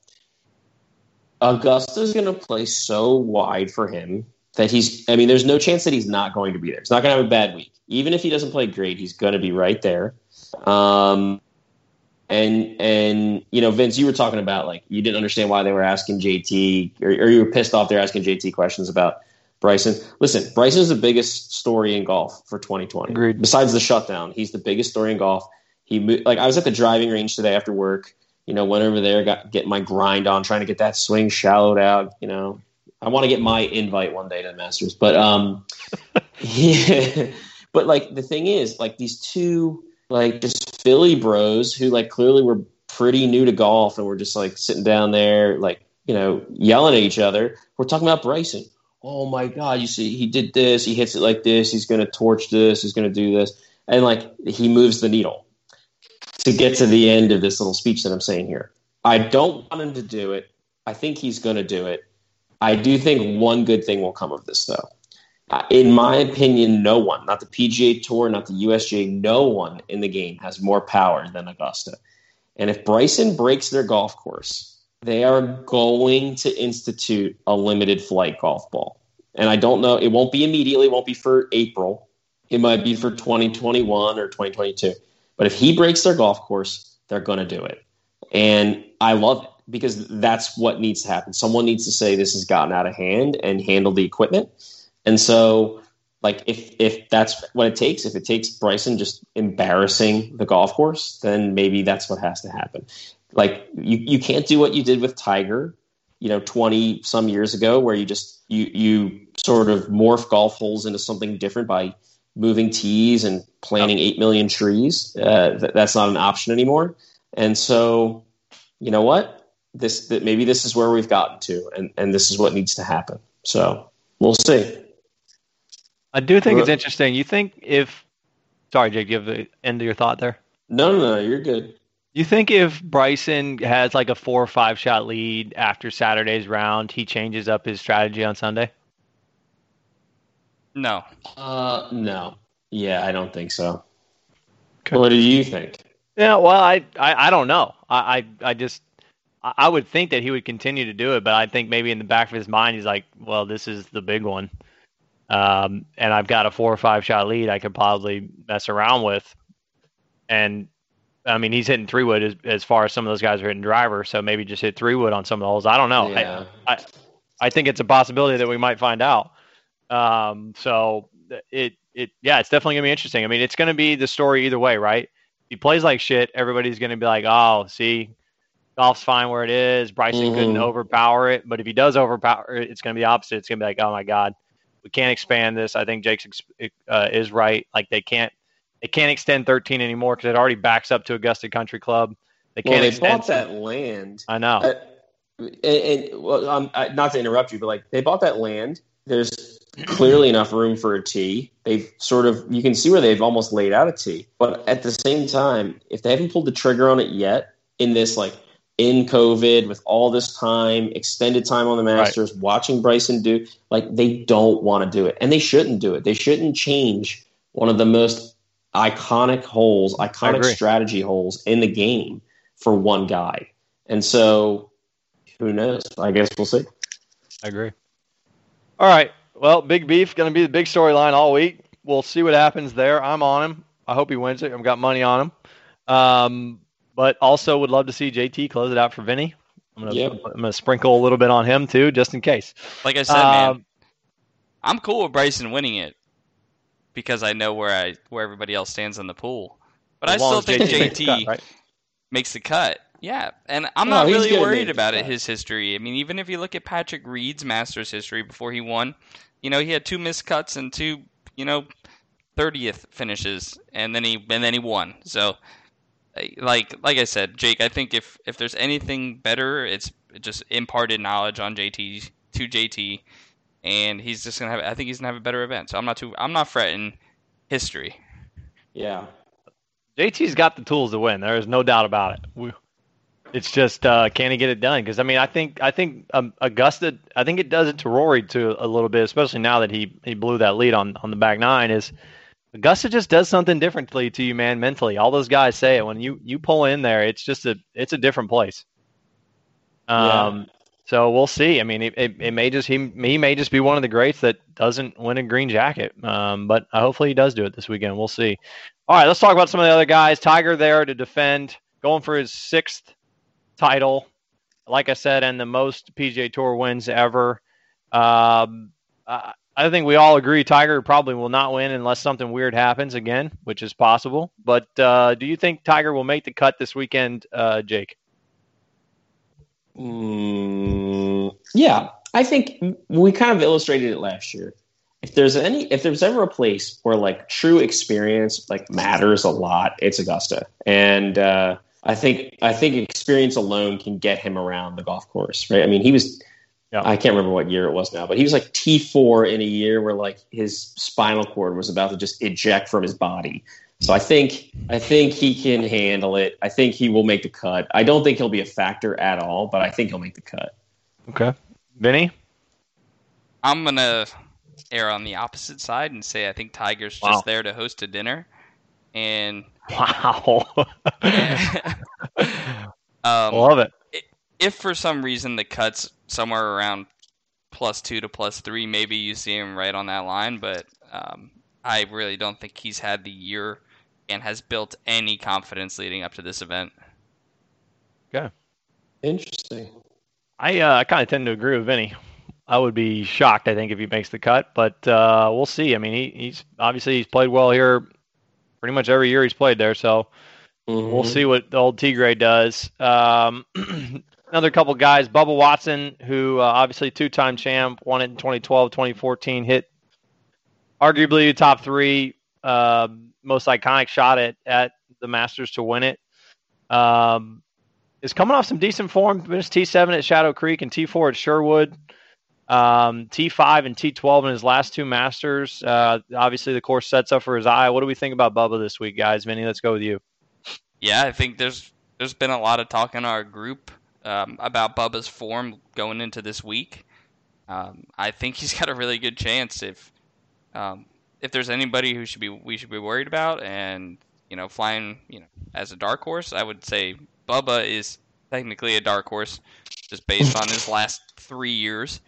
Augusta's going to play so wide for him that there's no chance that he's not going to be there. He's not going to have a bad week. Even if he doesn't play great, he's going to be right there. Vince, you were talking about, like, you didn't understand why they were asking JT, or you were pissed off they're asking JT questions about Bryson. Listen, Bryson's the biggest story in golf for 2020. Agreed. Besides the shutdown, he's the biggest story in golf. I was at the driving range today after work. Went over there, get my grind on, trying to get that swing shallowed out. I want to get my invite one day to the Masters, but yeah. But like the thing is, like these two, like just Philly bros who like clearly were pretty new to golf and were just like sitting down there, like yelling at each other. We're talking about Bryson. Oh my God! You see, he did this. He hits it like this. He's going to torch this. He's going to do this, and like he moves the needle. To get to the end of this little speech that I'm saying here, I don't want him to do it. I think he's going to do it. I do think one good thing will come of this, though. In my opinion, no one, not the PGA Tour, not the USGA, no one in the game has more power than Augusta. And if Bryson breaks their golf course, they are going to institute a limited flight golf ball. And I don't know, it won't be immediately, it won't be for April. It might be for 2021 or 2022. But if he breaks their golf course, they're going to do it. And I love it, because that's what needs to happen. Someone needs to say this has gotten out of hand and handle the equipment. And so, like, if that's what it takes, if it takes Bryson just embarrassing the golf course, then maybe that's what has to happen. Like, you can't do what you did with Tiger, 20-some years ago, where you just you sort of morph golf holes into something different by – moving tees and planting 8 million trees. That's not an option anymore. And so, you know what? Maybe this is where we've gotten to, and this is what needs to happen. So we'll see. I do think it's interesting. You think if – sorry, Jake, do you have the end of your thought there? No, you're good. You think if Bryson has like a 4 or 5 shot lead after Saturday's round, he changes up his strategy on Sunday? No. No. Yeah, I don't think so. Okay. What do you think? Yeah, well, I don't know. I would think that he would continue to do it, but I think maybe in the back of his mind, he's like, well, this is the big one. And I've got a 4 or 5 shot lead I could probably mess around with. And, I mean, he's hitting three wood as far as some of those guys are hitting driver, so maybe just hit three wood on some of the holes. I don't know. Yeah. I think it's a possibility that we might find out. So it's definitely going to be interesting. I mean, it's going to be the story either way, right? If he plays like shit, everybody's going to be like, oh, see, golf's fine where it is. Bryson couldn't overpower it. But if he does overpower it, it's going to be opposite. It's going to be like, oh, my God, we can't expand this. I think Jake's is right. Like, they can't extend 13 anymore because it already backs up to Augusta Country Club. They can't extend. They bought that land. I know. Not to interrupt you, but, like, they bought that land. There's clearly enough room for a tee. They've sort of – you can see where they've almost laid out a tee. But at the same time, if they haven't pulled the trigger on it yet in this, like, in COVID with all this time, extended time on the Masters, right, watching Bryson do – like, they don't want to do it. And they shouldn't do it. They shouldn't change one of the most – iconic strategy holes in the game for one guy. And so, who knows? I guess we'll see. I agree. All right. Well, Big Beef going to be the big storyline all week. We'll see what happens there. I'm on him. I hope he wins it. I've got money on him. But also would love to see JT close it out for Vinny. I'm going to sprinkle a little bit on him too, just in case. Like I said, man, I'm cool with Bryson winning it, because I know where everybody else stands in the pool. But I still think JT makes the cut. Yeah, and I'm not really worried about it, his history. I mean, even if you look at Patrick Reed's Masters history before he won, you know, he had 2 missed cuts and 2 30th finishes, and then he won. So, like I said, Jake, I think if there's anything better, it's just imparted knowledge on JT to JT. And he's just gonna have. I think he's gonna have a better event. So I'm not fretting history. Yeah, JT's got the tools to win. There is no doubt about it. It's just can he get it done? Because I mean, I think Augusta. I think it does it to Rory too a little bit, especially now that he blew that lead on the back nine. Is Augusta just does something differently to you, man, mentally. All those guys say it when you pull in there. It's just a different place. Yeah. So we'll see. I mean, it may just he may just be one of the greats that doesn't win a green jacket. But hopefully he does do it this weekend. We'll see. All right, let's talk about some of the other guys. Tiger there to defend, going for his 6th title. Like I said, and the most PGA Tour wins ever. I think we all agree Tiger probably will not win unless something weird happens again, which is possible. But do you think Tiger will make the cut this weekend, Jake? Yeah, I think we kind of illustrated it last year. If there's ever a place where like true experience like matters a lot, it's Augusta, and I think experience alone can get him around the golf course, right? I mean, he was, I can't remember what year it was now, but he was like T4 in a year where like his spinal cord was about to just eject from his body. So I think he can handle it. I think he will make the cut. I don't think he'll be a factor at all, but I think he'll make the cut. Okay. Benny? I'm going to err on the opposite side and say I think Tiger's just there to host a dinner. And wow. Love it. If for some reason the cut's somewhere around +2 to +3, maybe you see him right on that line, but I really don't think he's had the year and has built any confidence leading up to this event. Okay. Interesting. I kind of tend to agree with Vinny. I would be shocked, I think, if he makes the cut, but we'll see. I mean, he's played well here pretty much every year he's played there, so we'll see what the old Tigray does. Another couple guys, Bubba Watson, who obviously two-time champ, won it in 2012, 2014, hit arguably top 3 most iconic shot at the Masters to win it. Is coming off some decent form. Finished T7 at Shadow Creek and T4 at Sherwood. T5 and T12 in his last two Masters. Obviously, the course sets up for his eye. What do we think about Bubba this week, guys? Vinny, let's go with you. Yeah, I think there's been a lot of talk in our group about Bubba's form going into this week. I think he's got a really good chance if there's anybody who we should be worried about and, flying, as a dark horse, I would say Bubba is technically a dark horse just based on his last 3 years.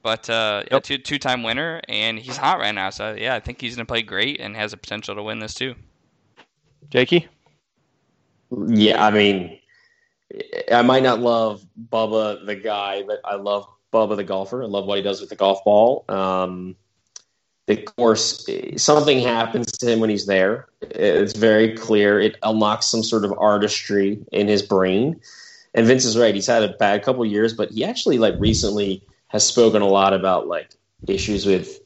But yep. A two-time winner, and he's hot right now. So, yeah, I think he's going to play great and has the potential to win this too. Jakey? Yeah, I mean, I might not love Bubba the guy, but I love Bubba the golfer. I love what he does with the golf ball. The course, something happens to him when he's there. It's very clear. It unlocks some sort of artistry in his brain. And Vince is right. He's had a bad couple of years, but he actually recently has spoken a lot about issues with,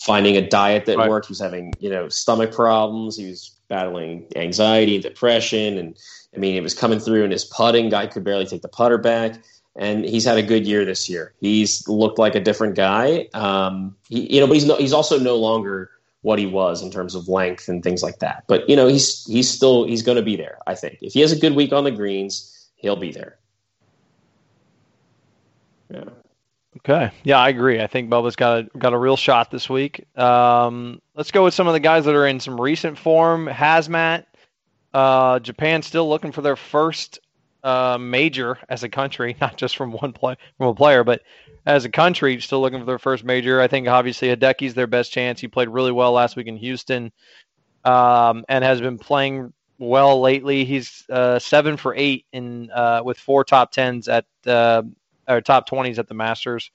finding a diet that worked. He was having, stomach problems. He was battling anxiety, depression, and it was coming through in his putting. Guy could barely take the putter back, and he's had a good year this year. He's looked like a different guy. But he's also no longer what he was in terms of length and things like that. But he's going to be there. I think if he has a good week on the greens, he'll be there. Yeah. Okay. Yeah, I agree. I think Bubba's got a real shot this week. Let's go with some of the guys that are in some recent form. Hazmat, Japan still looking for their first major as a country, not just from a player, but as a country, still looking for their first major. I think obviously Hideki's their best chance. He played really well last week in Houston, and has been playing well lately. He's 7 for 8 in with 4 top tens at or top 20s at the Masters.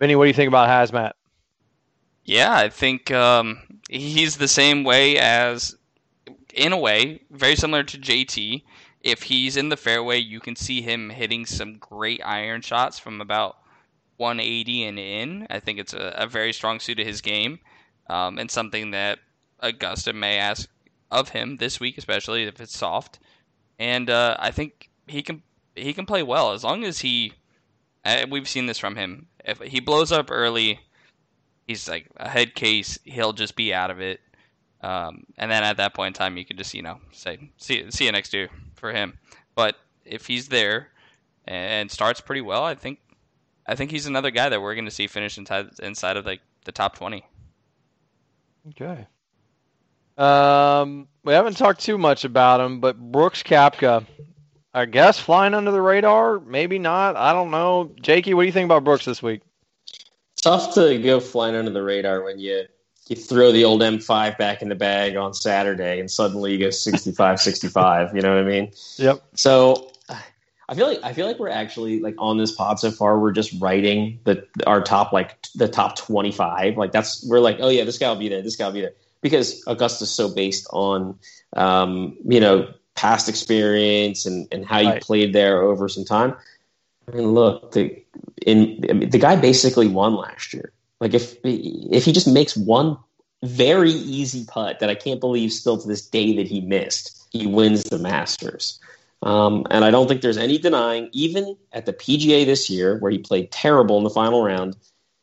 Vinny, what do you think about Hazmat? Yeah, I think he's the same way as, in a way, very similar to JT. If he's in the fairway, you can see him hitting some great iron shots from about 180 and in. I think it's a very strong suit of his game, and something that Augusta may ask of him this week, especially if it's soft. And I think he can play well as long as he... We've seen this from him. If he blows up early, he's like a head case. He'll just be out of it. And then at that point in time, you could just, say, see you next year for him. But if he's there and starts pretty well, I think he's another guy that we're going to see finish inside of the top 20. Okay. We haven't talked too much about him, but Brooks Koepka, I guess, flying under the radar, maybe not. I don't know. Jakey, what do you think about Brooks this week? Tough to go flying under the radar when you throw the old M5 back in the bag on Saturday and suddenly you go 65. You know what I mean? Yep. So I feel like we're actually on this pod so far, we're just writing our top the top 25. We're oh yeah, this guy will be there. This guy will be there, because Augusta's so based on past experience and how you played there over some time. I mean, look, the guy basically won last year. If he just makes one very easy putt that I can't believe still to this day that he missed, he wins the Masters. And I don't think there's any denying, even at the PGA this year, where he played terrible in the final round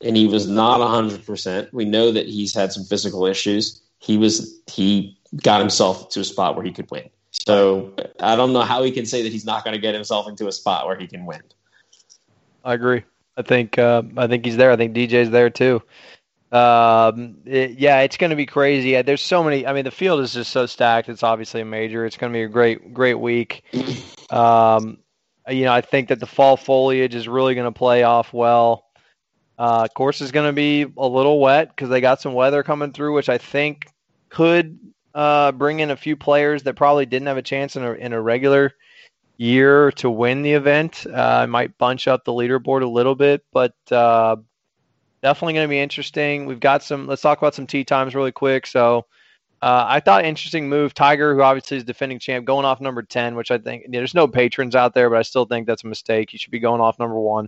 and he was not 100%. We know that he's had some physical issues. He got himself to a spot where he could win. So I don't know how he can say that he's not going to get himself into a spot where he can win. I agree. I think he's there. I think DJ's there too. It's going to be crazy. There's so many. The field is just so stacked. It's obviously a major. It's going to be a great week. I think that the fall foliage is really going to play off well. Course is going to be a little wet because they got some weather coming through, which I think could bring in a few players that probably didn't have a chance in a regular year to win the event. I might bunch up the leaderboard a little bit, but definitely going to be interesting. Let's talk about some tee times really quick. So I thought interesting move, Tiger, who obviously is defending champ, going off number 10, which I think there's no patrons out there, but I still think that's a mistake. He should be going off number 1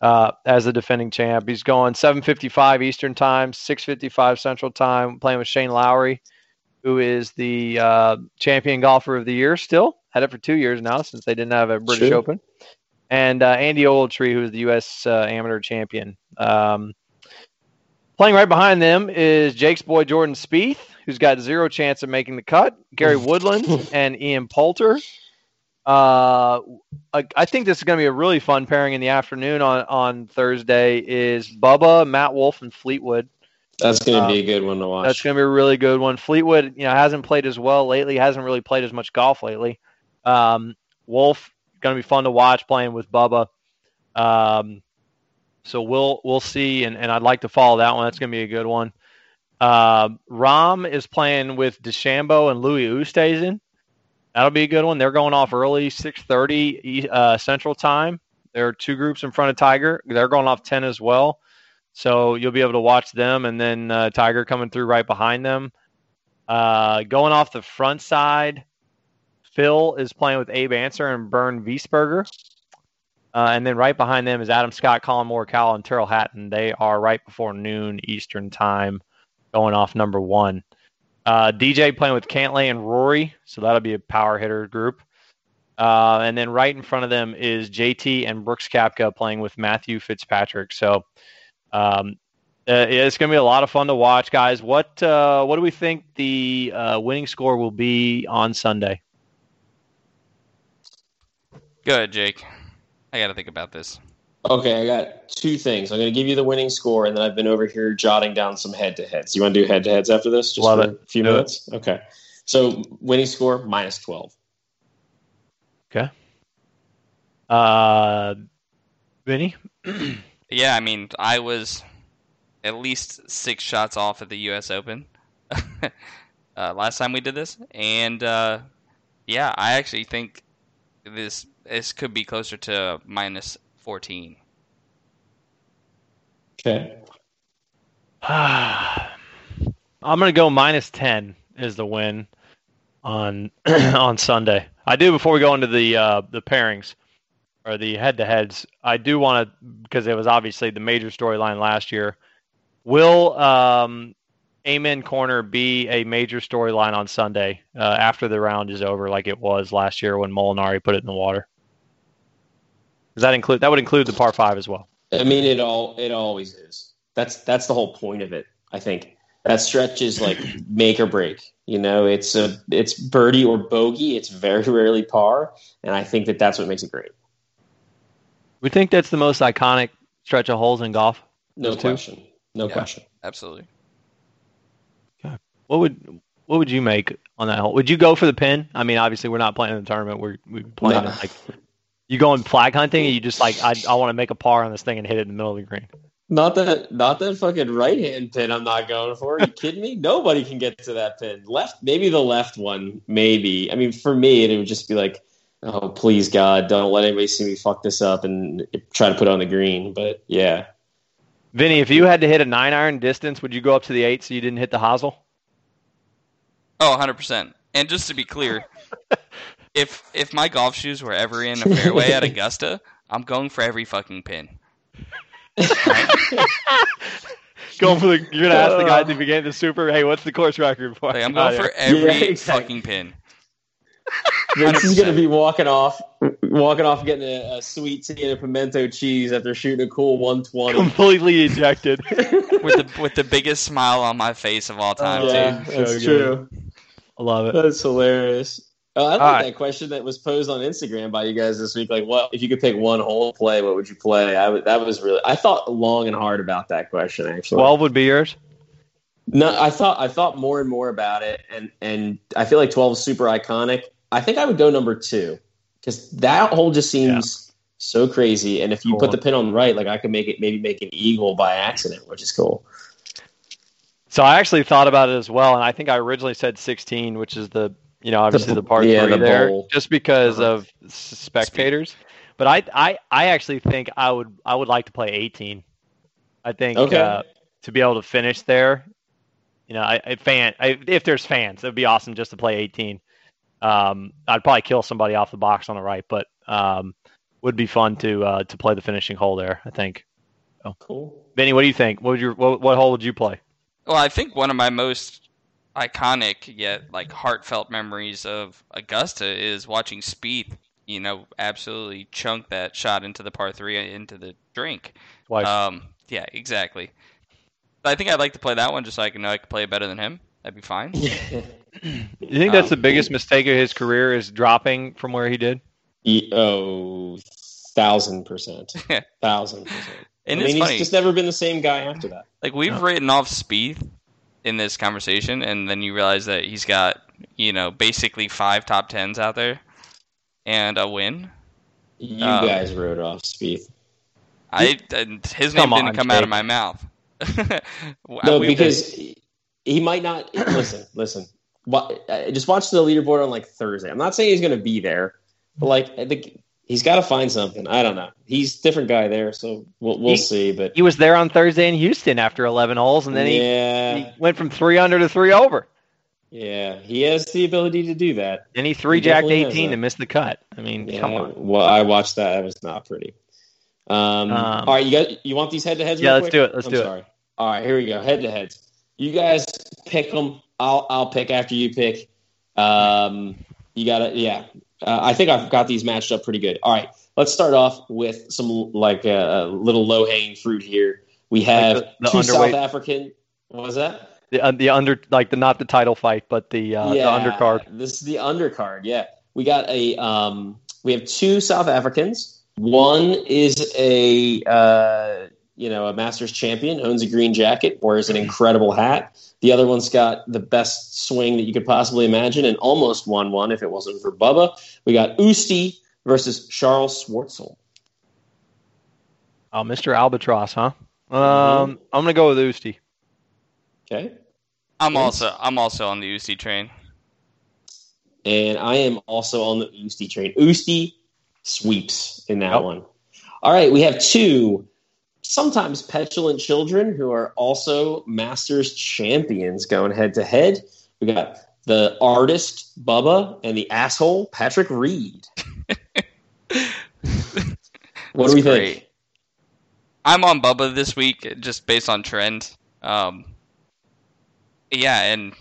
as the defending champ. He's going 7:55 Eastern time, 6:55 Central time, playing with Shane Lowry, who is the champion golfer of the year still. Had it for 2 years now since they didn't have a British Open. and Andy Ogletree, who is the U.S. Amateur champion. Playing right behind them is Jake's boy Jordan Spieth, who's got zero chance of making the cut, Gary Woodland, and Ian Poulter. I think this is going to be a really fun pairing in the afternoon on Thursday is Bubba, Matt Wolf, and Fleetwood. That's going to be a good one to watch. That's going to be a really good one. Fleetwood, hasn't played as well lately, hasn't really played as much golf lately. Wolf, going to be fun to watch playing with Bubba. So we'll see, and I'd like to follow that one. That's going to be a good one. Rahm is playing with DeChambeau and Louis Oosthuizen. That'll be a good one. They're going off early, 6:30 Central Time. There are two groups in front of Tiger. They're going off 10 as well. So you'll be able to watch them, and then Tiger coming through right behind them. Going off the front side, Phil is playing with Abe Ancer and Bern Wiesberger. And then right behind them is Adam Scott, Colin Morikawa, and Tyrrell Hatton. They are right before noon Eastern Time going off number one. DJ playing with Cantlay and Rory, so that'll be a power hitter group. And then right in front of them is JT and Brooks Koepka playing with Matthew Fitzpatrick. So it's going to be a lot of fun to watch, guys. What do we think the winning score will be on Sunday? Go ahead, Jake. I got to think about this. Okay, I got two things. I'm going to give you the winning score, and then I've been over here jotting down some head-to-heads. You want to do head-to-heads after this? Just for a few minutes? Okay. So, winning score, minus 12. Okay. Vinny? Yeah, I mean, I was at least 6 shots off at the U.S. Open last time we did this. And, yeah, I actually think this could be closer to minus 14. Okay. I'm going to go minus 10 is the win on Sunday. I do, before we go into the pairings or the head-to-heads, I do want to, because it was obviously the major storyline last year, will Amen Corner be a major storyline on Sunday after the round is over like it was last year when Molinari put it in the water? Does that include, that would include the par 5 as well? I mean, it always is. That's the whole point of it. I think that stretch is like make or break. It's birdie or bogey. It's very rarely par, and I think that's what makes it great. We think that's the most iconic stretch of holes in golf. No question. No question. Absolutely. Okay. What would you make on that hole? Would you go for the pin? I mean, obviously, we're not playing in the tournament. We're playing in You going flag hunting, and you just I want to make a par on this thing and hit it in the middle of the green. Not that fucking right hand pin. I'm not going for. Are you kidding me? Nobody can get to that pin. Left, maybe the left one. Maybe. I mean, for me, it would just be like, oh please God, don't let anybody see me fuck this up and try to put it on the green. But yeah, Vinny, if you had to hit a 9-iron distance, would you go up to the 8 so you didn't hit the hosel? Oh, 100%. And just to be clear. If my golf shoes were ever in a fairway at Augusta, I'm going for every fucking pin. You're gonna ask the guy at the beginning of the Super, hey, what's the course record for? Like, I'm going for every fucking pin. Vince is gonna be walking off, getting a sweet tea and a pimento cheese after shooting a cool 120. Completely ejected with the biggest smile on my face of all time. Yeah, too. That's so true. I love it. That's hilarious. Oh, I like that question that was posed on Instagram by you guys this week. Like, what if you could pick one hole to play? What would you play? I thought long and hard about that question. Actually, 12 would be yours. No, I thought more and more about it, and I feel like 12 is super iconic. I think I would go number 2 because that hole just seems so crazy. And if you put the pin on the right, like I could maybe make an eagle by accident, which is cool. So I actually thought about it as well, and I think I originally said 16, which is the obviously the part three there, bowl. Just because of spectators. But I actually think I would like to play 18. I think to be able to finish there, if there's fans, it'd be awesome just to play 18. I'd probably kill somebody off the box on the right, but would be fun to play the finishing hole there. I think. Oh, cool. Benny, what do you think? What hole would you play? Well, I think one of my most iconic yet heartfelt memories of Augusta is watching Spieth you know, absolutely chunked that shot into the par three into the drink. Twice. Yeah, exactly. I think I'd like to play that one just so I can know I can play it better than him. That'd be fine. You think that's the biggest mistake of his career is dropping from where he did? 1,000%. 1,000%. And I mean, he's just never been the same guy after that. Like, we've written off Spieth in this conversation, and then you realize that he's got, you know, basically 5 top tens out there and a win. You guys wrote off Spieth. His name didn't come out of my mouth. No, because he might not. Listen. Just watch the leaderboard on like Thursday. I'm not saying he's going to be there, but like I think he's got to find something. I don't know. He's a different guy there, so we'll see. But he was there on Thursday in Houston after 11 holes, and then he went from 3 under to 3 over. Yeah, he has the ability to do that. And he 3-jacked 18 to miss the cut. I mean, come on. Well, I watched that. That was not pretty. All right, you want these head-to-heads? Yeah, real quick? Let's do it. I'm sorry. All right, here we go. Head-to-heads. You guys pick them. I'll pick after you pick. You gotta, yeah. I think I've got these matched up pretty good. All right, let's start off with some like a little low-hanging fruit here. We have like the two underweight. South African. What was that? The under, like the not the title fight, but the undercard. This is the undercard. Yeah, we got we have two South Africans. One is a Masters champion, owns a green jacket, wears an incredible hat. The other one's got the best swing that you could possibly imagine and almost won one if it wasn't for Bubba. We got Usti versus Charles Schwartzel. Oh, Mr. Albatross, huh? I'm gonna go with Usti. Okay. I'm also on the Usti train. And I am also on the Usti train. Usti sweeps in that one. All right, we have two sometimes petulant children who are also Masters champions going head-to-head. We got the artist, Bubba, and the asshole, Patrick Reed. What do we think? I'm on Bubba this week just based on trend. Yeah, and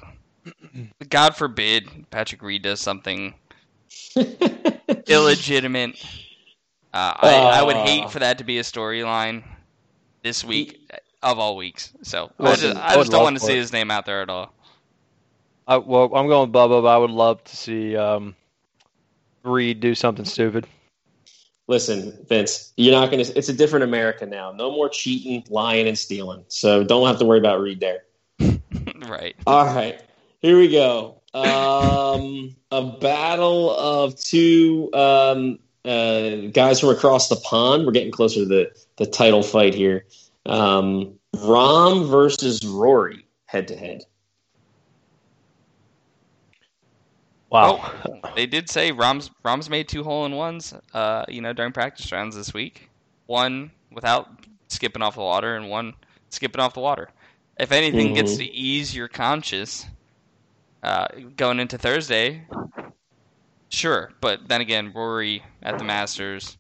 God forbid Patrick Reed does something illegitimate. I would hate for that to be a storyline this week of all weeks. So I just don't want to see his name out there at all. I'm going with Bubba, but I would love to see Reed do something stupid. Listen, Vince, you're not going to. It's a different America now. No more cheating, lying, and stealing. So don't have to worry about Reed there. Right. All right. Here we go. A battle of two guys from across the pond. We're getting closer to the title fight here. Rom versus Rory head-to-head. Wow. Well, they did say Rom's made 2 hole-in-ones during practice rounds this week. One without skipping off the water and one skipping off the water. If anything gets to ease your conscience going into Thursday, sure. But then again, Rory at the Masters,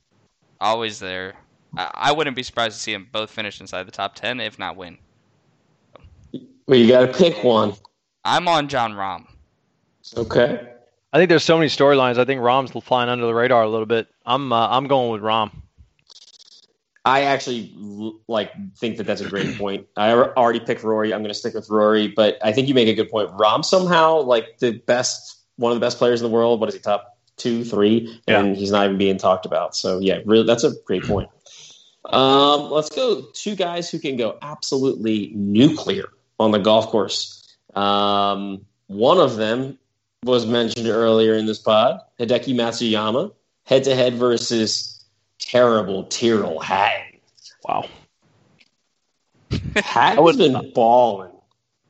always there. I wouldn't be surprised to see them both finish inside the top 10, if not win. Well, you got to pick one. I'm on John Rahm. Okay. I think there's so many storylines. I think Rahm's flying under the radar a little bit. I'm going with Rahm. I actually think that's a great point. I already picked Rory. I'm going to stick with Rory, but I think you make a good point. Rom somehow one of the best players in the world. What is he, top 2, 3? Yeah. And he's not even being talked about. So yeah, really, that's a great point. Let's go two guys who can go absolutely nuclear on the golf course. One of them was mentioned earlier in this pod. Hideki Matsuyama, head to head versus terrible Tyrrell Hatton. Wow. Hatton's been balling.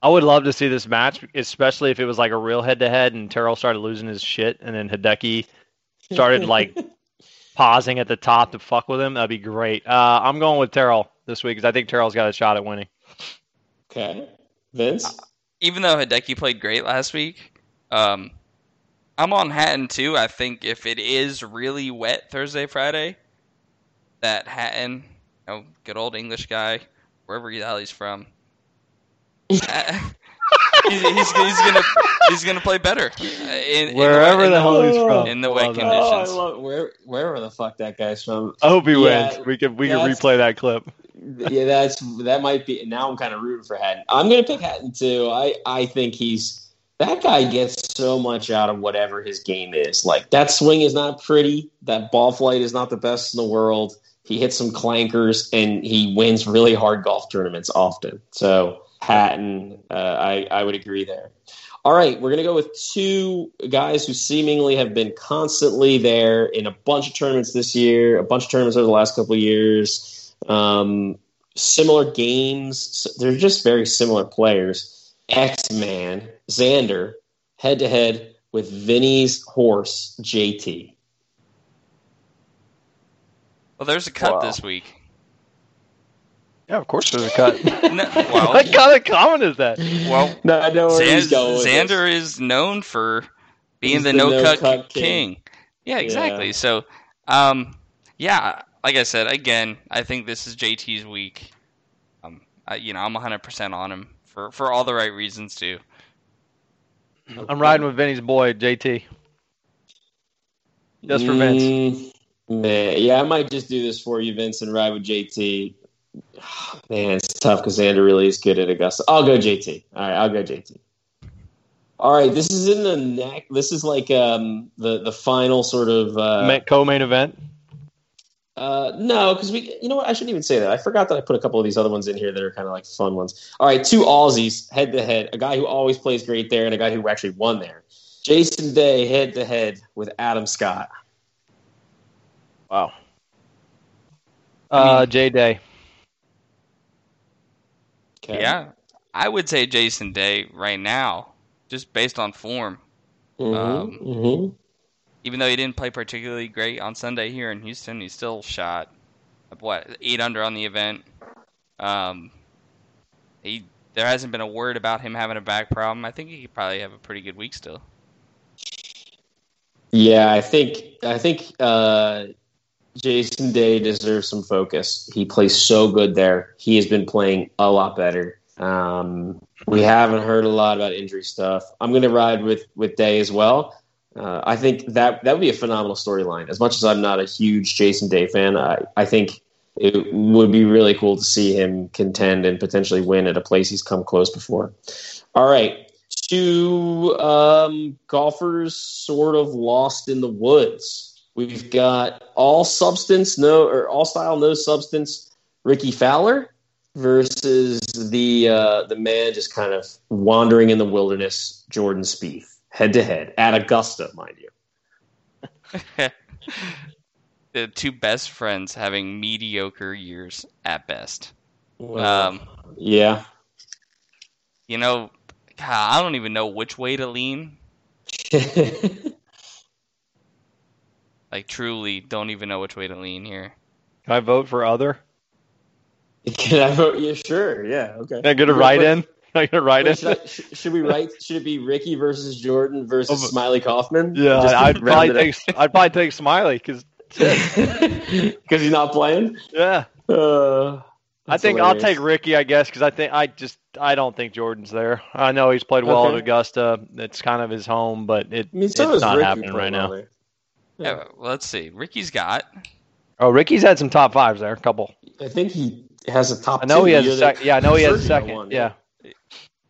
I would love to see this match, especially if it was like a real head-to-head and Tyrrell started losing his shit and then Hideki started like pausing at the top to fuck with him. That'd be great. I'm going with Tyrrell this week because I think Terrell's got a shot at winning. Okay. Vince? Even though Hideki played great last week, I'm on Hatton too. I think if it is really wet Thursday, Friday, that Hatton, good old English guy, wherever the hell he's from, He's gonna play better. Wherever the hell he's from. In the wet conditions. Wherever the fuck that guy's from. I hope he wins. We can replay that clip. Yeah, that might be. Now I'm kind of rooting for Hatton. I'm gonna pick Hatton too. I think that guy gets so much out of whatever his game is. Like, that swing is not pretty. That ball flight is not the best in the world. He hits some clankers, and he wins really hard golf tournaments often. So Hatton, I would agree there. All right, we're going to go with two guys who seemingly have been constantly there in a bunch of tournaments this year, a bunch of tournaments over the last couple of years, similar games. They're just very similar players. X-Man, Xander, head-to-head with Vinny's horse, JT. Well, there's a cut this week. Yeah, of course there's a cut. What kind of comment is that? Well, no, I know where he's going with Xander is known for being the no-cut king. Yeah, exactly. Yeah. So, like I said, again, I think this is JT's week. I'm 100% on him. For all the right reasons, too. I'm riding with Vinny's boy, JT. Just for Vince. Man, yeah, I might just do this for you, Vince, and ride with JT. Man, it's tough because Xander really is good at Augusta. I'll go JT. All right, I'll go JT. All right, this is in the neck. This is like the final sort of co-main event. No, because you know what? I shouldn't even say that. I forgot that I put a couple of these other ones in here that are kind of like fun ones. All right, two Aussies head-to-head, a guy who always plays great there and a guy who actually won there. Jason Day head-to-head with Adam Scott. Wow. J-Day. Okay. Yeah, I would say Jason Day right now, just based on form. Even though he didn't play particularly great on Sunday here in Houston, he still shot 8 under on the event. There hasn't been a word about him having a back problem. I think he could probably have a pretty good week still. Yeah, I think Jason Day deserves some focus. He plays so good there. He has been playing a lot better. We haven't heard a lot about injury stuff. I'm going to ride with Day as well. I think that would be a phenomenal storyline. As much as I'm not a huge Jason Day fan, I think it would be really cool to see him contend and potentially win at a place he's come close before. All right, two golfers sort of lost in the woods. We've got all style, no substance. Ricky Fowler versus the man just kind of wandering in the wilderness, Jordan Spieth. Head-to-head, at Augusta, mind you. The two best friends having mediocre years at best. Well, yeah. You know, God, I don't even know which way to lean. Like, truly, don't even know which way to lean here. Can I vote for other? Can I vote? Yeah, sure. Yeah, okay. Can I get a write-in? I gotta write it. Should we write? Should it be Ricky versus Jordan versus Smiley Kaufman? Yeah, I'd probably take Smiley because he's not playing. Yeah, I think hilarious. I'll take Ricky, I guess, because I don't think Jordan's there. I know he's played well at Augusta. It's kind of his home, but it's not Ricky happening right now. Yeah. Well, let's see. Ricky's had some top fives there. A couple. I think he has a top. I know he has. I know he has a second. One, yeah.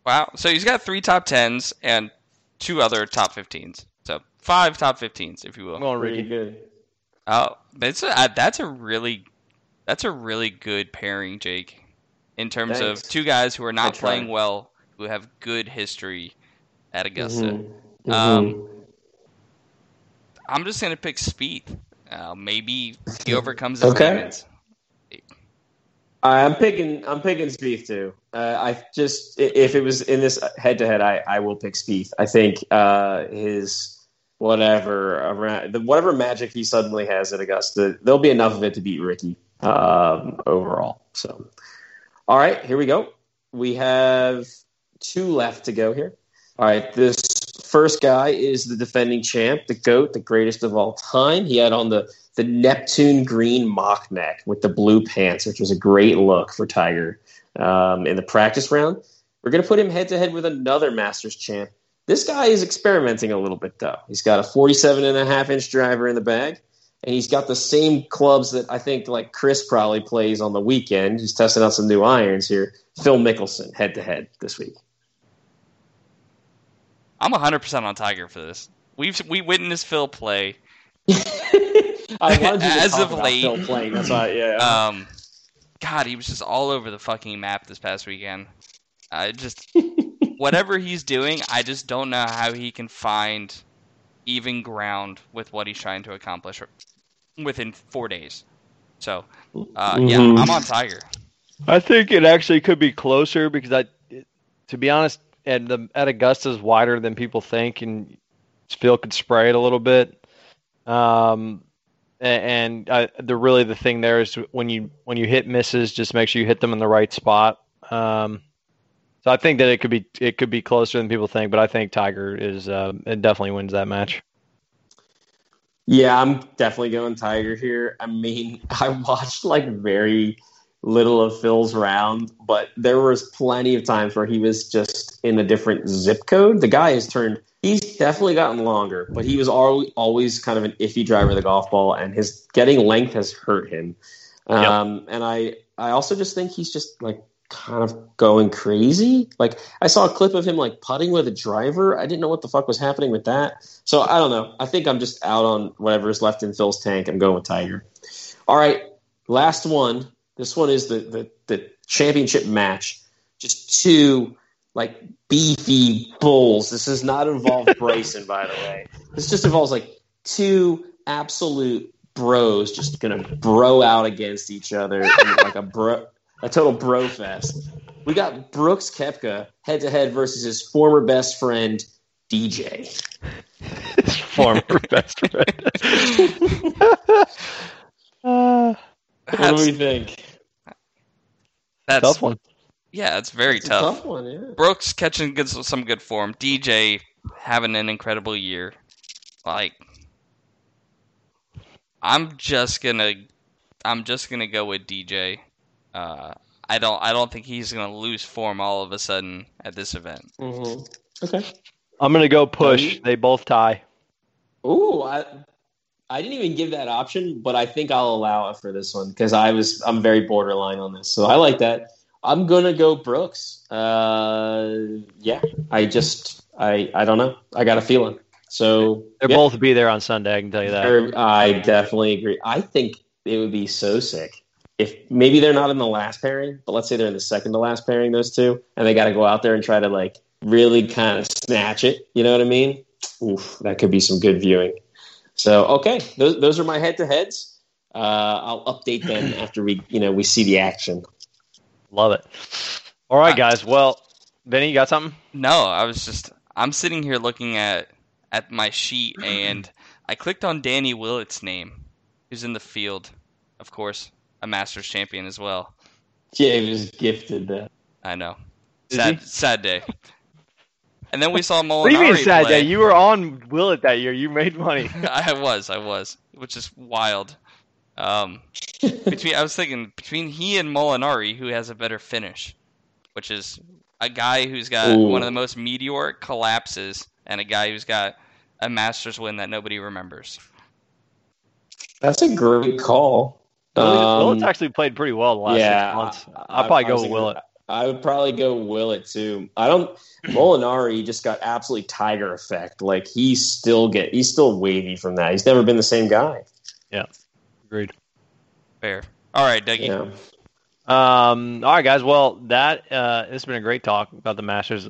Wow. So he's got 3 top 10s and 2 other top 15s. So 5 top 15s, if you will. Oh, really good. Oh, that's a really good pairing, Jake, in terms of two guys who are not playing well, who have good history at Augusta. Mm-hmm. I'm just going to pick Spieth. Maybe he overcomes his limits. I'm picking Spieth too. If it was in this head-to-head, I will pick Spieth. I think his whatever magic he suddenly has at Augusta, there'll be enough of it to beat Ricky overall. So, all right, here we go. We have 2 left to go here. All right, this first guy is the defending champ, the GOAT, the greatest of all time. He had on the Neptune green mock neck with the blue pants, which was a great look for Tiger in the practice round. We're going to put him head-to-head with another Masters champ. This guy is experimenting a little bit, though. He's got a 47.5-inch driver in the bag, and he's got the same clubs that I think like Chris probably plays on the weekend. He's testing out some new irons here. Phil Mickelson, head-to-head this week. I'm 100% on Tiger for this. We witnessed Phil play. I wanted you to as talk of about late, Phil playing. That's why, yeah. God, he was just all over the fucking map this past weekend. Whatever he's doing, I just don't know how he can find even ground with what he's trying to accomplish within 4 days. So, yeah, I'm on Tiger. I think it actually could be closer because, to be honest, at Augusta's wider than people think, and Phil could spray it a little bit. The thing there is when you hit misses, just make sure you hit them in the right spot. So I think that it could be closer than people think, but I think Tiger is it definitely wins that match. Yeah, I'm definitely going Tiger here. I mean, I watched very little of Phil's round, but there was plenty of times where he was just in a different zip code. The guy has he's definitely gotten longer, but he was always kind of an iffy driver of the golf ball, and his getting length has hurt him. Yep. And I also just think he's just kind of going crazy. I saw a clip of him putting with a driver. I didn't know what the fuck was happening with that. So I don't know. I think I'm just out on whatever's left in Phil's tank. I'm going with Tiger. All right, last one. This one is the championship match. Just two beefy bulls. This does not involve Bryson, by the way. This just involves two absolute bros just gonna bro out against each other in, a total bro fest. We got Brooks Koepka head-to-head versus his former best friend, DJ. His former best friend. What do we think? That's tough one. Yeah, it's very tough. Tough one, yeah. Brooks catching some good form. DJ having an incredible year. I'm just gonna go with DJ. I don't think he's going to lose form all of a sudden at this event. Mm-hmm. Okay. I'm going to go push. They both tie. Ooh, I didn't even give that option, but I think I'll allow it for this one because I'm very borderline on this. So I like that. I'm going to go Brooks. Yeah. I don't know. I got a feeling. So they'll both be there on Sunday. I can tell you that. I definitely agree. I think it would be so sick. If maybe they're not in the last pairing, but let's say they're in the second to last pairing, those two, and they got to go out there and try to really kind of snatch it. You know what I mean? Oof, that could be some good viewing. So, okay, those are my head-to-heads. I'll update them after we see the action. Love it. All right, guys. Well, Benny, you got something? No, I'm sitting here looking at my sheet, and I clicked on Danny Willett's name, who's in the field, of course. A Masters champion as well. Yeah, he was gifted that. I know. Sad day. And then we saw Molinari. What do you mean sad play. Day? You were on Willett that year. You made money. I was, which is wild. Between he and Molinari, who has a better finish, which is a guy who's got one of the most meteoric collapses and a guy who's got a Masters win that nobody remembers. That's a great call. Willett's actually played pretty well the last 6 months. I'd probably go with Willett. I would probably go Willett too. Molinari just got absolutely Tiger effect. He's still wavy from that. He's never been the same guy. Yeah, agreed. Fair. All right, Dougie. Yeah. All right, guys. Well, it's been a great talk about the Masters.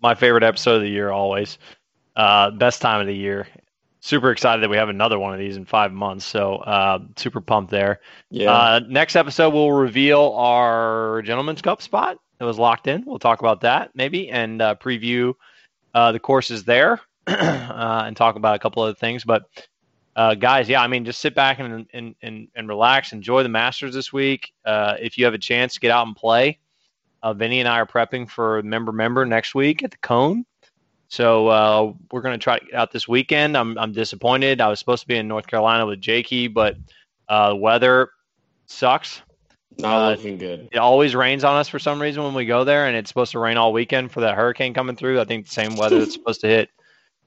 My favorite episode of the year, always. Best time of the year. Super excited that we have another one of these in 5 months. So super pumped there. Yeah. Next episode, we'll reveal our Gentleman's Cup spot that was locked in. We'll talk about that maybe and preview the courses there and talk about a couple other things. But guys, just sit back and relax. Enjoy the Masters this week. If you have a chance, get out and play. Vinny and I are prepping for Member next week at the Cone. So we're going to try it out this weekend. I'm disappointed. I was supposed to be in North Carolina with Jakey, but weather sucks. Not looking good. It always rains on us for some reason when we go there, and it's supposed to rain all weekend for that hurricane coming through. I think the same weather that's supposed to hit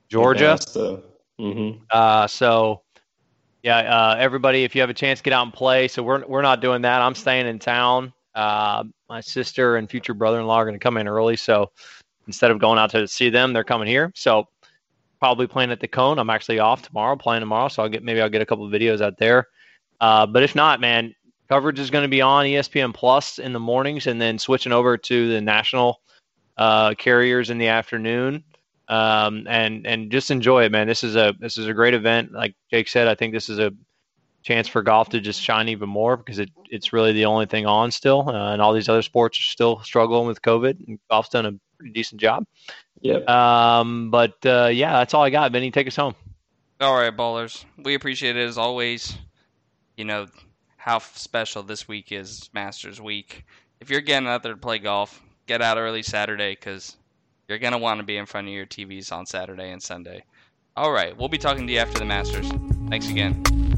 Georgia. Yeah, so. Mm-hmm. Everybody, if you have a chance, get out and play. So we're not doing that. I'm staying in town. My sister and future brother-in-law are going to come in early, so instead of going out to see them, they're coming here. So probably playing at the Cone. I'm actually off tomorrow, playing tomorrow, so I'll get a couple of videos out there. But if not, man, coverage is going to be on ESPN Plus in the mornings, and then switching over to the national carriers in the afternoon. And just enjoy it, man. This is a great event. Like Jake said, I think this is a chance for golf to just shine even more, because it's really the only thing on still, and all these other sports are still struggling with COVID, and golf's done a pretty decent job. Yep. That's all I got. Benny, take us home. All right, ballers. We appreciate it as always. You know how special this week is, Masters Week. If you're getting out there to play golf, get out early Saturday, because you're going to want to be in front of your TVs on Saturday and Sunday. All right, we'll be talking to you after the Masters. Thanks again.